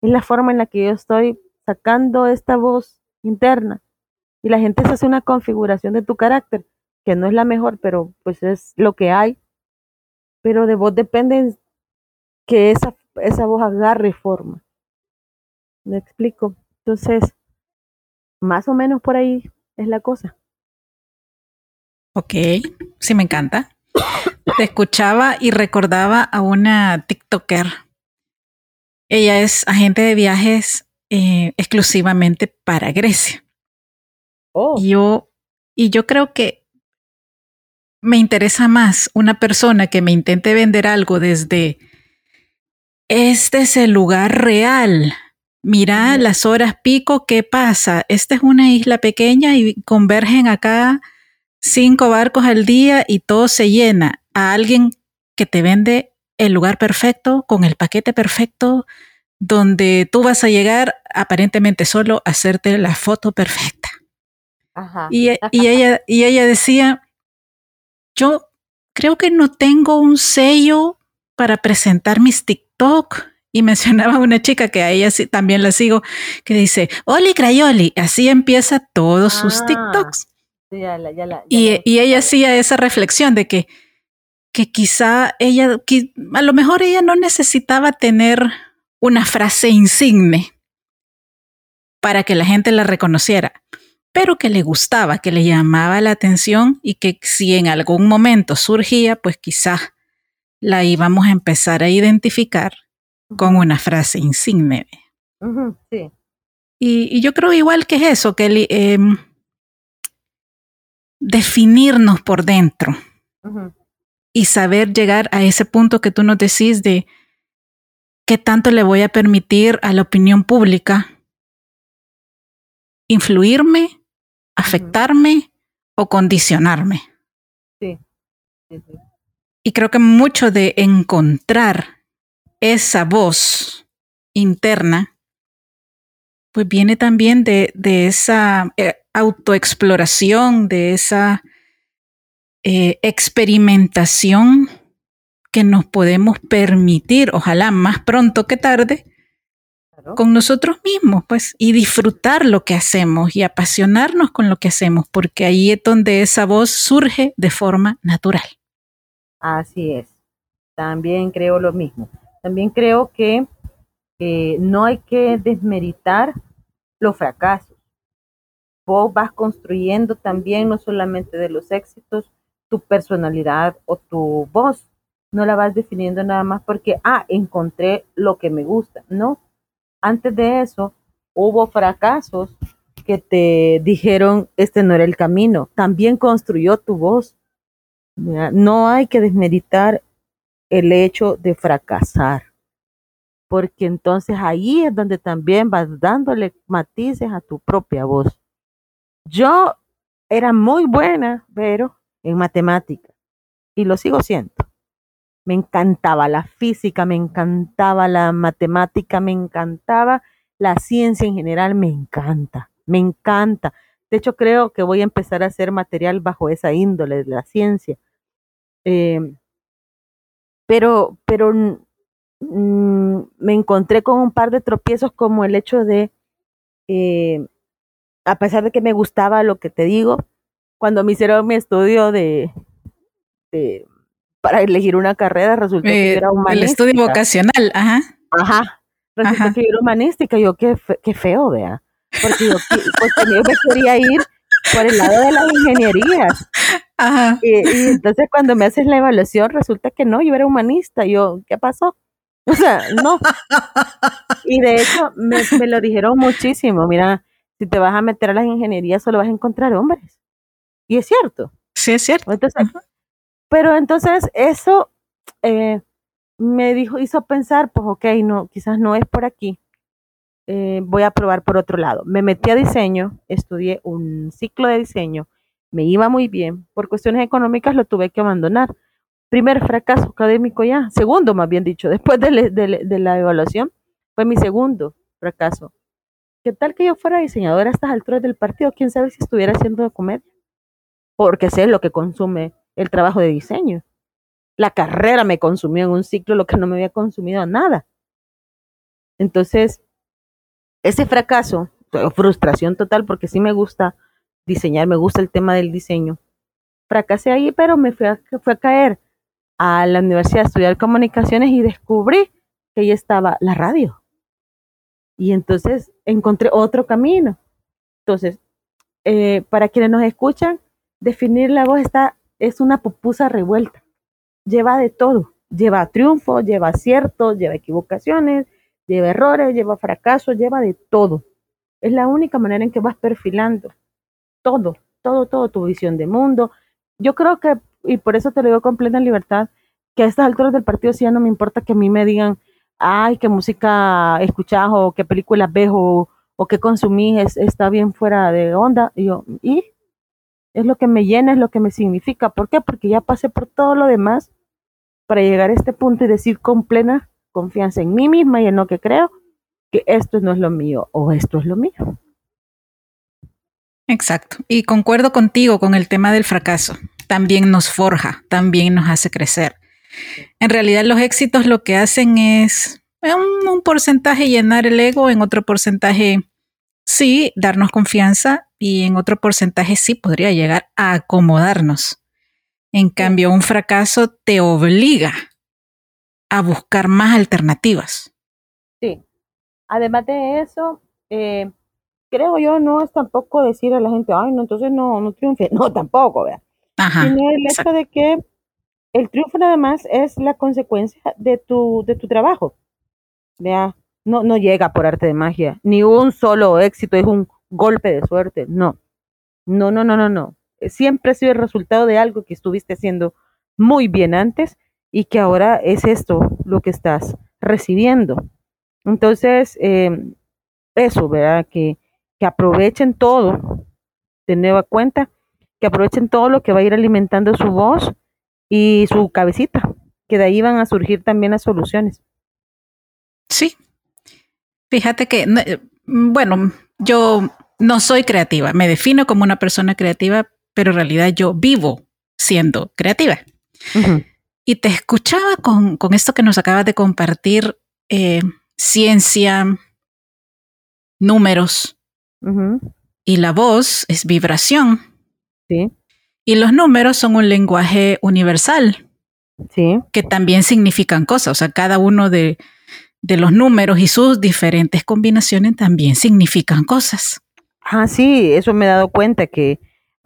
es la forma en la que yo estoy sacando esta voz interna. Y la gente se hace una configuración de tu carácter, que no es la mejor, pero pues es lo que hay. Pero de vos depende que esa voz agarre forma. ¿Me explico? Entonces, más o menos por ahí es la cosa. Ok, sí, me encanta. Te escuchaba y recordaba a una TikToker. Ella es agente de viajes exclusivamente para Grecia. Oh. Y yo creo que me interesa más una persona que me intente vender algo desde este es el lugar real. Mira las horas pico, ¿qué pasa? Esta es una isla pequeña y convergen acá 5 barcos al día y todo se llena. A alguien que te vende el lugar perfecto, con el paquete perfecto, donde tú vas a llegar aparentemente solo a hacerte la foto perfecta. Ajá. Y ella decía, yo creo que no tengo un sello para presentar mis TikTok. Y mencionaba a una chica que a ella también la sigo, que dice, Oli Crayoli, así empieza todos sus TikToks. Y ella hacía esa reflexión de que quizá ella, a lo mejor ella no necesitaba tener una frase insigne para que la gente la reconociera, pero que le gustaba, que le llamaba la atención y que si en algún momento surgía, pues quizá la íbamos a empezar a identificar con una frase insigne. Uh-huh, sí. Y yo creo igual que es eso, Kelly, definirnos por dentro, uh-huh, y saber llegar a ese punto que tú nos decís de qué tanto le voy a permitir a la opinión pública influirme, afectarme, uh-huh, o condicionarme. Sí. Sí, sí. Y creo que mucho de encontrar esa voz interna, pues viene también de esa autoexploración, de esa experimentación que nos podemos permitir, ojalá más pronto que tarde, claro, con nosotros mismos, pues, y disfrutar lo que hacemos y apasionarnos con lo que hacemos, porque ahí es donde esa voz surge de forma natural. Así es, también creo lo mismo. También creo que no hay que desmeritar los fracasos. Vos vas construyendo también, no solamente de los éxitos, tu personalidad o tu voz. No la vas definiendo nada más porque, encontré lo que me gusta. No, antes de eso hubo fracasos que te dijeron, este no era el camino. También construyó tu voz. No hay que desmeritar el hecho de fracasar, porque entonces ahí es donde también vas dándole matices a tu propia voz. Yo era muy buena, pero en matemática, y lo sigo siendo. Me encantaba la física, me encantaba la matemática, me encantaba La ciencia en general me encanta, me encanta. De hecho, creo que voy a empezar a hacer material bajo esa índole de la ciencia. Pero me encontré con un par de tropiezos, como el hecho de, a pesar de que me gustaba lo que te digo, cuando me hicieron mi estudio de para elegir una carrera, resultó que era humanística. El estudio vocacional, ajá. Resultó que era humanística. Yo, qué feo, vea. Porque yo me quería ir por el lado de las ingenierías. Ajá. Y entonces cuando me haces la evaluación, resulta que no, yo era humanista. Yo, ¿qué pasó? O sea, no. Y de hecho, me lo dijeron muchísimo. Mira, si te vas a meter a las ingenierías, solo vas a encontrar hombres. Y es cierto. Sí, es cierto. Entonces, pero entonces eso me hizo pensar, pues ok, no, quizás no es por aquí. Voy a probar por otro lado. Me metí a diseño, estudié un ciclo de diseño, me iba muy bien, por cuestiones económicas lo tuve que abandonar. Primer fracaso académico ya, segundo más bien dicho, después de la evaluación, fue mi segundo fracaso. ¿Qué tal que yo fuera diseñadora a estas alturas del partido? ¿Quién sabe si estuviera haciendo comedia? Porque sé lo que consume el trabajo de diseño. La carrera me consumió en un ciclo lo que no me había consumido a nada. Entonces, ese fracaso, frustración total, porque sí me gusta diseñar, me gusta el tema del diseño. Fracasé ahí, pero me fui a caer a la universidad a estudiar comunicaciones y descubrí que ahí estaba la radio. Y entonces encontré otro camino. Entonces, para quienes nos escuchan, definir la voz es una pupusa revuelta. Lleva de todo. Lleva triunfo, lleva aciertos, lleva equivocaciones, lleva errores, lleva fracasos, lleva de todo. Es la única manera en que vas perfilando todo, tu visión de mundo. Yo creo que, y por eso te lo digo con plena libertad, que a estas alturas del partido sí ya no me importa que a mí me digan, ay, qué música escuchás o qué películas ves o qué consumís, está bien fuera de onda. Y es lo que me llena, es lo que me significa. ¿Por qué? Porque ya pasé por todo lo demás para llegar a este punto y decir con plena confianza en mí misma y en lo que creo, que esto no es lo mío o esto es lo mío. Exacto. Y concuerdo contigo con el tema del fracaso. También nos forja, también nos hace crecer. En realidad los éxitos lo que hacen es un porcentaje llenar el ego, en otro porcentaje sí, darnos confianza y en otro porcentaje sí podría llegar a acomodarnos. En cambio, un fracaso te obliga a buscar más alternativas. Sí. Además de eso, creo yo, no es tampoco decir a la gente, ay, no, entonces no triunfe. No, tampoco, ¿verdad? Ajá. Sino el hecho de que el triunfo nada más es la consecuencia de tu trabajo. Vea, no llega por arte de magia. Ni un solo éxito es un golpe de suerte. No. Siempre ha sido el resultado de algo que estuviste haciendo muy bien antes y que ahora es esto lo que estás recibiendo. Entonces, eso, ¿verdad? Que aprovechen todo, de nueva cuenta, que aprovechen todo lo que va a ir alimentando su voz y su cabecita, que de ahí van a surgir también las soluciones. Sí. Fíjate que, bueno, yo no soy creativa, me defino como una persona creativa, pero en realidad yo vivo siendo creativa. Uh-huh. Y te escuchaba con esto que nos acabas de compartir, ciencia, números, uh-huh, y la voz es vibración. Sí. Y los números son un lenguaje universal, sí, que también significan cosas. O sea, cada uno de los números y sus diferentes combinaciones también significan cosas. Ah, sí, eso me he dado cuenta, que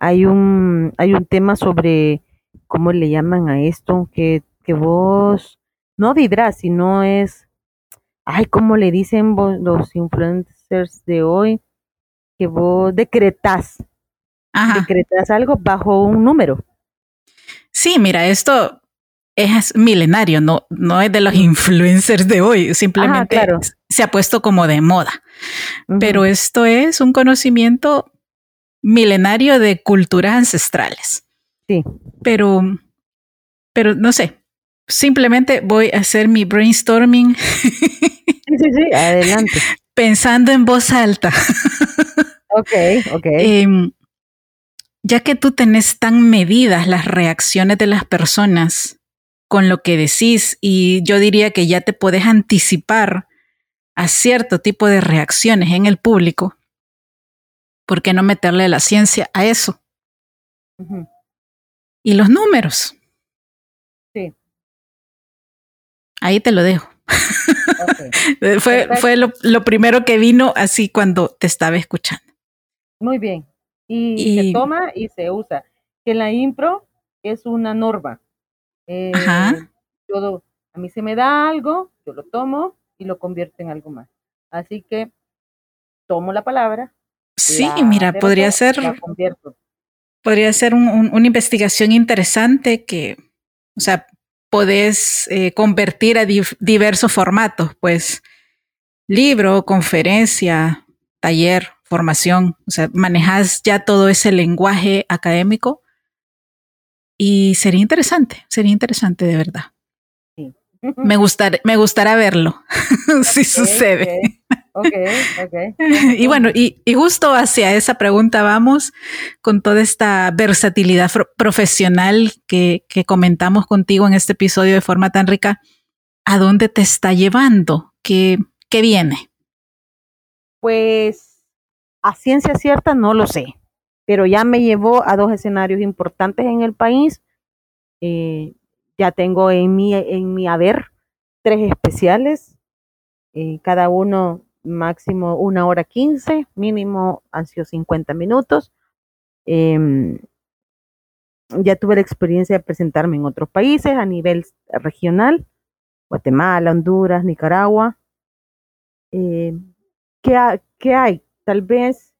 hay un tema sobre... ¿Cómo le llaman a esto? Que vos no vibrás, sino es, ay, ¿cómo le dicen vos, los influencers de hoy? Que vos decretás. Ajá. Decretás algo bajo un número. Sí, mira, esto es milenario, no es de los influencers de hoy, simplemente, ajá, claro, se ha puesto como de moda. Uh-huh. Pero esto es un conocimiento milenario de culturas ancestrales. Sí. Pero no sé, simplemente voy a hacer mi brainstorming. Sí, adelante. pensando en voz alta. Ok. Ya que tú tenés tan medidas las reacciones de las personas con lo que decís, y yo diría que ya te podés anticipar a cierto tipo de reacciones en el público, ¿por qué no meterle la ciencia a eso? Uh-huh. Y los números. Sí. Ahí te lo dejo. Okay. Fue lo primero que vino así cuando te estaba escuchando. Muy bien. Y se toma y se usa. Que la impro es una norma. A mí se me da algo, yo lo tomo y lo convierto en algo más. Así que tomo la palabra. Sí, mira, podría ser una investigación interesante que, o sea, podés convertir a diversos formatos, pues libro, conferencia, taller, formación, o sea, manejas ya todo ese lenguaje académico y sería interesante de verdad. Sí. Me gustará verlo, si sucede. Okay. Y bueno, y justo hacia esa pregunta vamos con toda esta versatilidad profesional que comentamos contigo en este episodio de forma tan rica. ¿A dónde te está llevando? ¿Qué viene? Pues a ciencia cierta no lo sé, pero ya me llevó a 2 escenarios importantes en el país. Ya tengo en mi haber 3 especiales, cada uno máximo 1 hora 15, mínimo han sido 50 minutos. Ya tuve la experiencia de presentarme en otros países a nivel regional, Guatemala, Honduras, Nicaragua. ¿Qué hay? Tal vez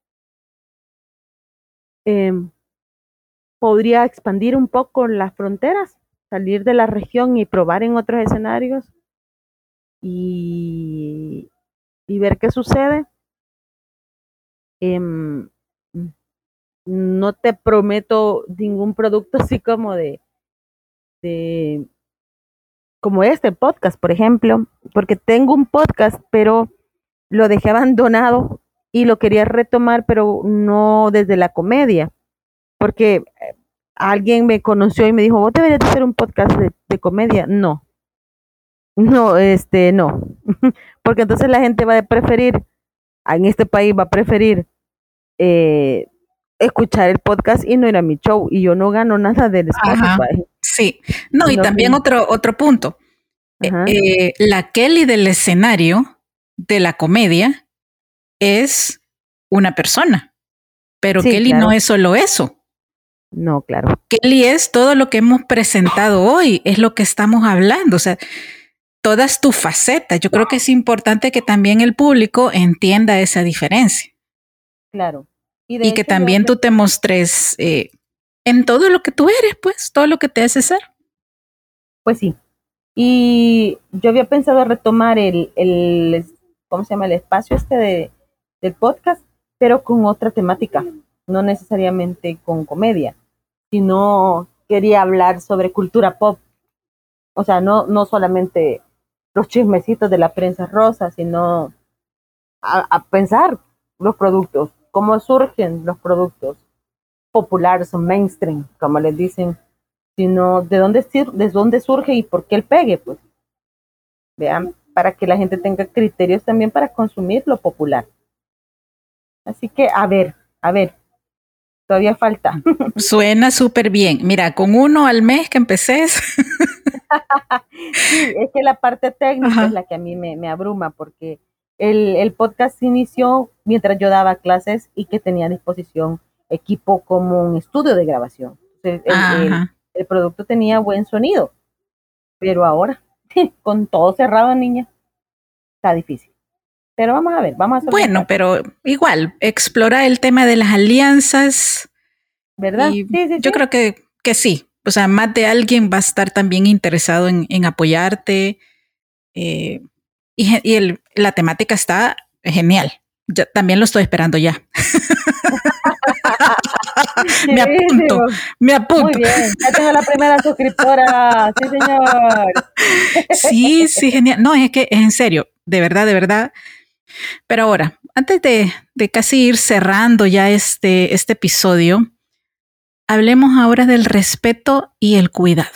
podría expandir un poco las fronteras, salir de la región y probar en otros escenarios y ver qué sucede. No te prometo ningún producto así como de como este podcast, por ejemplo, porque tengo un podcast, pero lo dejé abandonado y lo quería retomar, pero no desde la comedia, porque alguien me conoció y me dijo, vos deberías hacer un podcast de comedia. No, porque entonces la gente va a preferir, en este país va a preferir escuchar el podcast y no ir a mi show, y yo no gano nada del Spotify. Sí, no, y también otro punto, la Kelly del escenario de la comedia es una persona, pero sí, Kelly no es solo eso. No, claro. Kelly es todo lo que hemos presentado hoy, es lo que estamos hablando, o sea, todas tus facetas. Yo creo que es importante que también el público entienda esa diferencia. Claro. Y que también tú te mostres en todo lo que tú eres, pues, todo lo que te hace ser. Pues sí. Y yo había pensado retomar el ¿cómo se llama? El espacio del podcast, pero con otra temática, no necesariamente con comedia, sino quería hablar sobre cultura pop. O sea, no solamente los chismecitos de la prensa rosa, sino a pensar los productos, cómo surgen los productos populares o mainstream, como les dicen, sino de dónde surge y por qué el pegue, pues. Vean, para que la gente tenga criterios también para consumir lo popular. Así que, a ver, todavía falta. Suena súper bien. Mira, con 1 al mes que empecés. Sí, es que la parte técnica es la que a mí me abruma, porque el podcast inició mientras yo daba clases y que tenía a disposición equipo como un estudio de grabación. El producto tenía buen sonido, pero ahora con todo cerrado, niña, está difícil. Pero vamos a ver, bueno, pero igual, explora el tema de las alianzas, ¿verdad? Sí, yo creo que sí. O sea, más de alguien va a estar también interesado en apoyarte, y la temática está genial. Yo también lo estoy esperando ya. Me apunto. Muy bien, ya tengo la primera suscriptora. Sí, señor. Sí, genial. No, es que es en serio, de verdad, Pero ahora, antes de casi ir cerrando ya este episodio, hablemos ahora del respeto y el cuidado.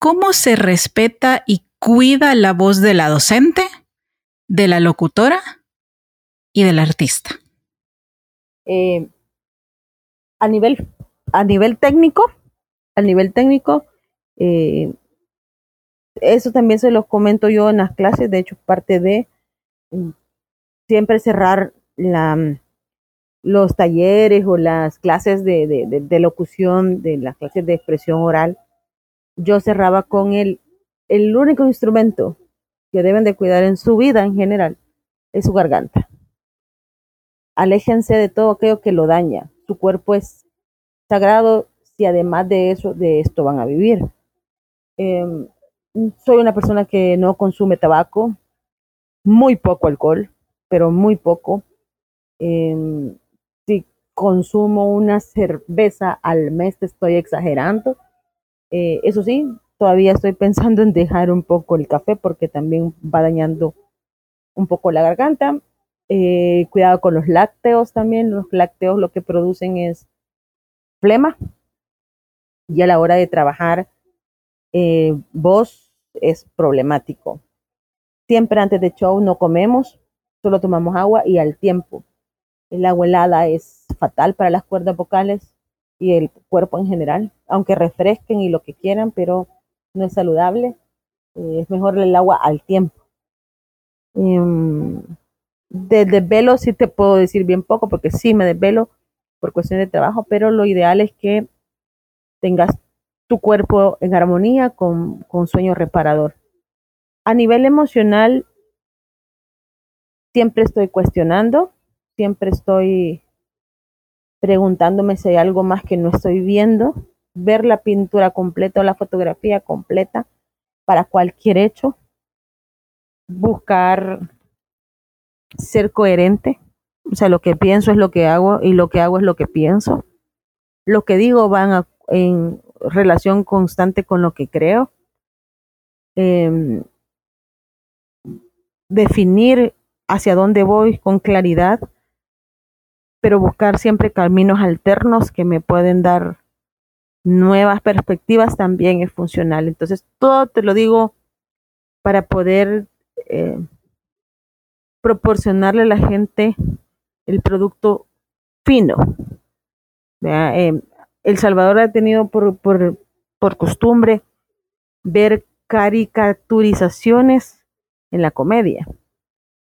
¿Cómo se respeta y cuida la voz de la docente, de la locutora y del artista? A nivel técnico, eso también se los comento yo en las clases. De hecho, parte de siempre cerrar los talleres o las clases de locución, de las clases de expresión oral, yo cerraba con el único instrumento que deben de cuidar en su vida en general es su garganta. Aléjense de todo aquello que lo daña. Su cuerpo es sagrado si además de eso, de esto van a vivir. Soy una persona que no consume tabaco, muy poco alcohol, pero muy poco. Si consumo una cerveza al mes, te estoy exagerando. Eso sí, todavía estoy pensando en dejar un poco el café porque también va dañando un poco la garganta. Cuidado con los lácteos también. Los lácteos lo que producen es flema. Y a la hora de trabajar, voz es problemático. Siempre antes de show no comemos, solo tomamos agua y al tiempo. El agua helada es fatal para las cuerdas vocales y el cuerpo en general. Aunque refresquen y lo que quieran, pero no es saludable. Es mejor el agua al tiempo. De desvelo sí te puedo decir bien poco, porque sí me desvelo por cuestión de trabajo, pero lo ideal es que tengas tu cuerpo en armonía con sueño reparador. A nivel emocional, siempre estoy cuestionando, siempre estoy preguntándome si hay algo más que no estoy viendo, ver la pintura completa o la fotografía completa para cualquier hecho, buscar ser coherente, o sea, lo que pienso es lo que hago y lo que hago es lo que pienso. Lo que digo va en relación constante con lo que creo. Definir hacia dónde voy con claridad, pero buscar siempre caminos alternos que me pueden dar nuevas perspectivas también es funcional. Entonces, todo te lo digo para poder proporcionarle a la gente el producto fino. El Salvador ha tenido por costumbre ver caricaturizaciones en la comedia.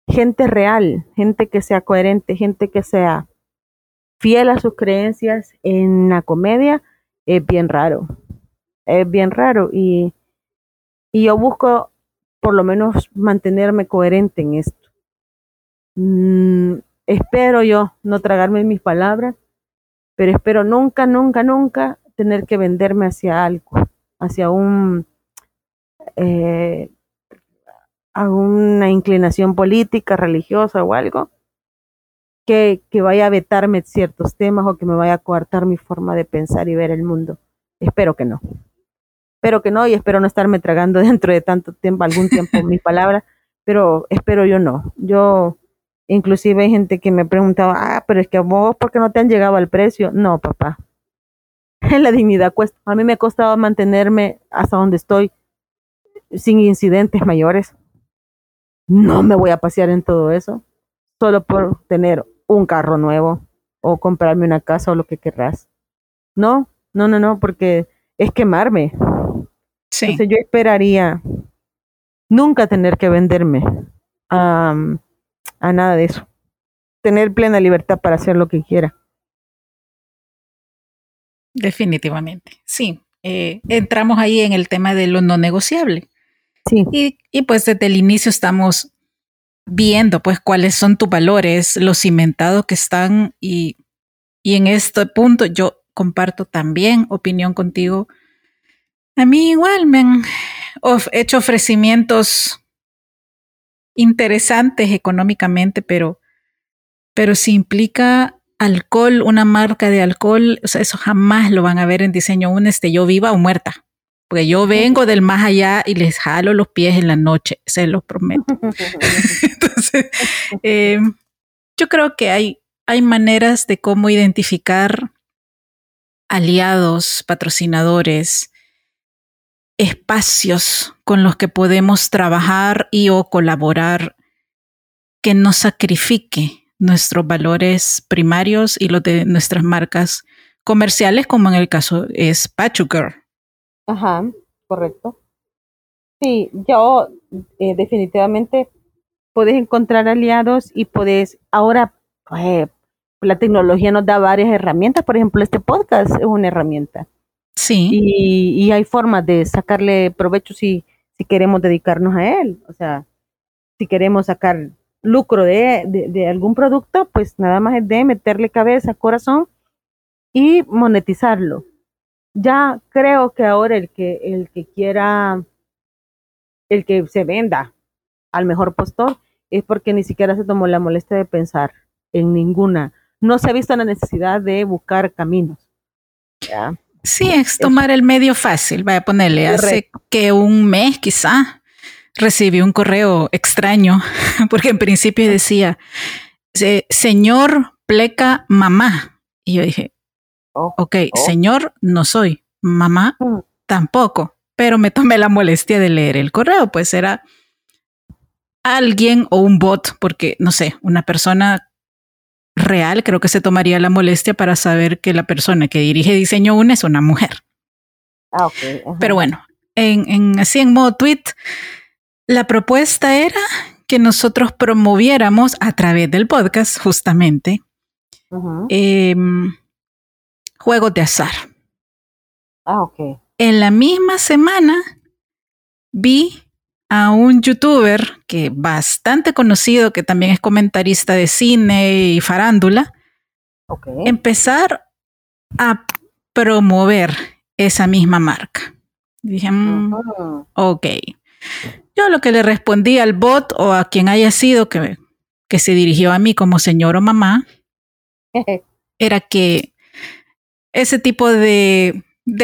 Gente real, gente que sea coherente, gente que sea fiel a sus creencias en la comedia es bien raro. Es bien raro y yo busco por lo menos mantenerme coherente en esto. Espero yo no tragarme mis palabras, pero espero nunca, nunca, nunca tener que venderme hacia algo, hacia una inclinación política, religiosa o algo que vaya a vetarme ciertos temas o que me vaya a coartar mi forma de pensar y ver el mundo. Espero que no y espero no estarme tragando dentro de tanto tiempo, algún tiempo mis palabras, pero espero yo no. Inclusive hay gente que me preguntaba, pero es que vos, ¿por qué no te han llegado al precio? No, papá. La dignidad cuesta. A mí me ha costado mantenerme hasta donde estoy sin incidentes mayores. No me voy a pasear en todo eso, solo por tener un carro nuevo o comprarme una casa o lo que querrás. No, porque es quemarme. Sí. Entonces yo esperaría nunca tener que venderme a nada de eso. Tener plena libertad para hacer lo que quiera. Definitivamente, sí. Entramos ahí en el tema de lo no negociable. Sí. Y pues desde el inicio estamos viendo pues cuáles son tus valores, los cimentados que están y en este punto yo comparto también opinión contigo. A mí igual me han hecho ofrecimientos interesantes económicamente, pero si implica alcohol, una marca de alcohol, o sea, eso jamás lo van a ver en Diseño UNE, yo viva o muerta. porque yo vengo del más allá y les jalo los pies en la noche, se los prometo. Entonces, yo creo que hay maneras de cómo identificar aliados, patrocinadores, espacios con los que podemos trabajar y o colaborar que no sacrifique nuestros valores primarios y los de nuestras marcas comerciales, como en el caso es Pachu Girl. Ajá, correcto. Sí, yo definitivamente podés encontrar aliados y podés, ahora la tecnología nos da varias herramientas, por ejemplo este podcast es una herramienta. Sí. Y hay formas de sacarle provecho si queremos dedicarnos a él, o sea, si queremos sacar lucro de algún producto, pues nada más es de meterle cabeza, corazón y monetizarlo. Ya creo que ahora el que quiera, el que se venda al mejor postor, es porque ni siquiera se tomó la molestia de pensar en ninguna. No se ha visto la necesidad de buscar caminos. ¿Ya? Sí, es tomar el medio fácil. Vaya a ponerle, hace que un mes quizá recibí un correo extraño, porque en principio decía, señor pleca mamá. Y yo dije, señor no soy, mamá tampoco, pero me tomé la molestia de leer el correo, pues era alguien o un bot, porque no sé, una persona real creo que se tomaría la molestia para saber que la persona que dirige Diseño UNE es una mujer. Pero bueno, en modo tweet, la propuesta era que nosotros promoviéramos a través del podcast justamente juegos de azar. En la misma semana vi a un youtuber que bastante conocido, que también es comentarista de cine y farándula, empezar a promover esa misma marca. Dije, yo lo que le respondí al bot o a quien haya sido que se dirigió a mí como señor o mamá era que ese tipo de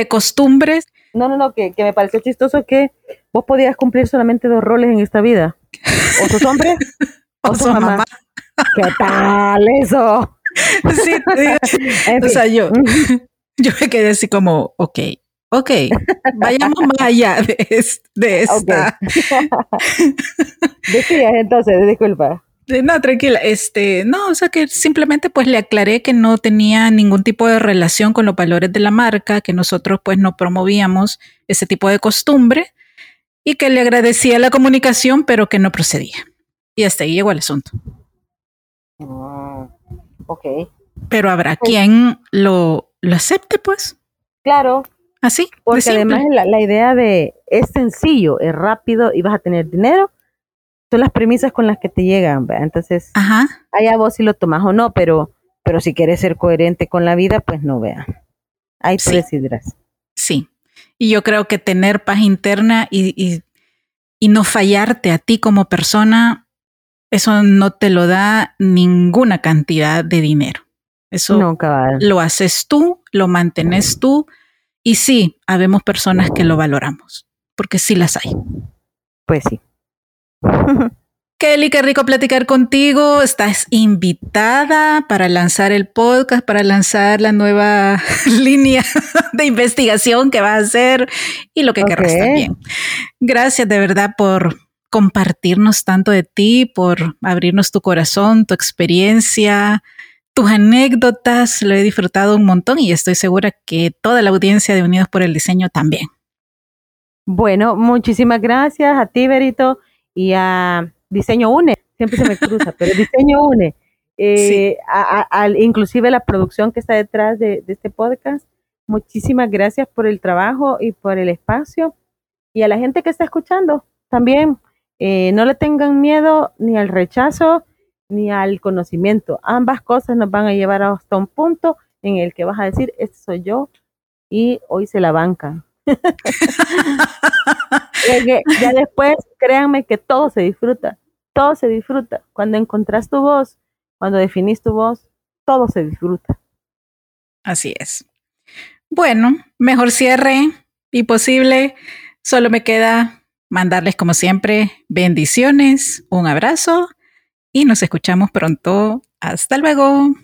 costumbres. No, que me pareció chistoso que vos podías cumplir solamente dos roles en esta vida. O sos hombre o sos mamá. ¿Qué tal eso? Sí, o sea, yo me quedé así como, ok, vayamos más allá de esta. Decías entonces, disculpa. No, tranquila, o sea que simplemente pues le aclaré que no tenía ningún tipo de relación con los valores de la marca, que nosotros pues no promovíamos ese tipo de costumbre y que le agradecía la comunicación, pero que no procedía. Y hasta ahí llegó el asunto. Pero habrá quien lo acepte, pues. Claro. Así. Porque además la idea de es sencillo, es rápido y vas a tener dinero. Son las premisas con las que te llegan, ¿verdad? Entonces, allá vos si lo tomás o no, pero si quieres ser coherente con la vida, pues no, vea. Ahí tú decidirás. Sí, y yo creo que tener paz interna y no fallarte a ti como persona, eso no te lo da ninguna cantidad de dinero. Eso no, cabal. Lo haces tú, lo mantenés tú, y sí, habemos personas que lo valoramos, porque sí las hay. Pues sí. Kelly, qué rico platicar contigo. Estás invitada para lanzar el podcast, para lanzar la nueva línea de investigación que vas a hacer y lo que querrás también. Gracias de verdad por compartirnos tanto de ti, por abrirnos tu corazón, tu experiencia, tus anécdotas. Lo he disfrutado un montón y estoy segura que toda la audiencia de Unidos por el Diseño también. Bueno, muchísimas gracias a ti, Berito, y a Diseño UNE, siempre se me cruza, pero Diseño UNE, inclusive la producción que está detrás de este podcast, muchísimas gracias por el trabajo y por el espacio, y a la gente que está escuchando también, no le tengan miedo ni al rechazo ni al conocimiento, ambas cosas nos van a llevar hasta un punto en el que vas a decir, este soy yo y hoy se la banca. Ya después, créanme que todo se disfruta, cuando encontrás tu voz, cuando definís tu voz, todo se disfruta. Así es. Bueno, mejor cierre imposible. Solo me queda mandarles, como siempre, bendiciones, un abrazo y nos escuchamos pronto. Hasta luego.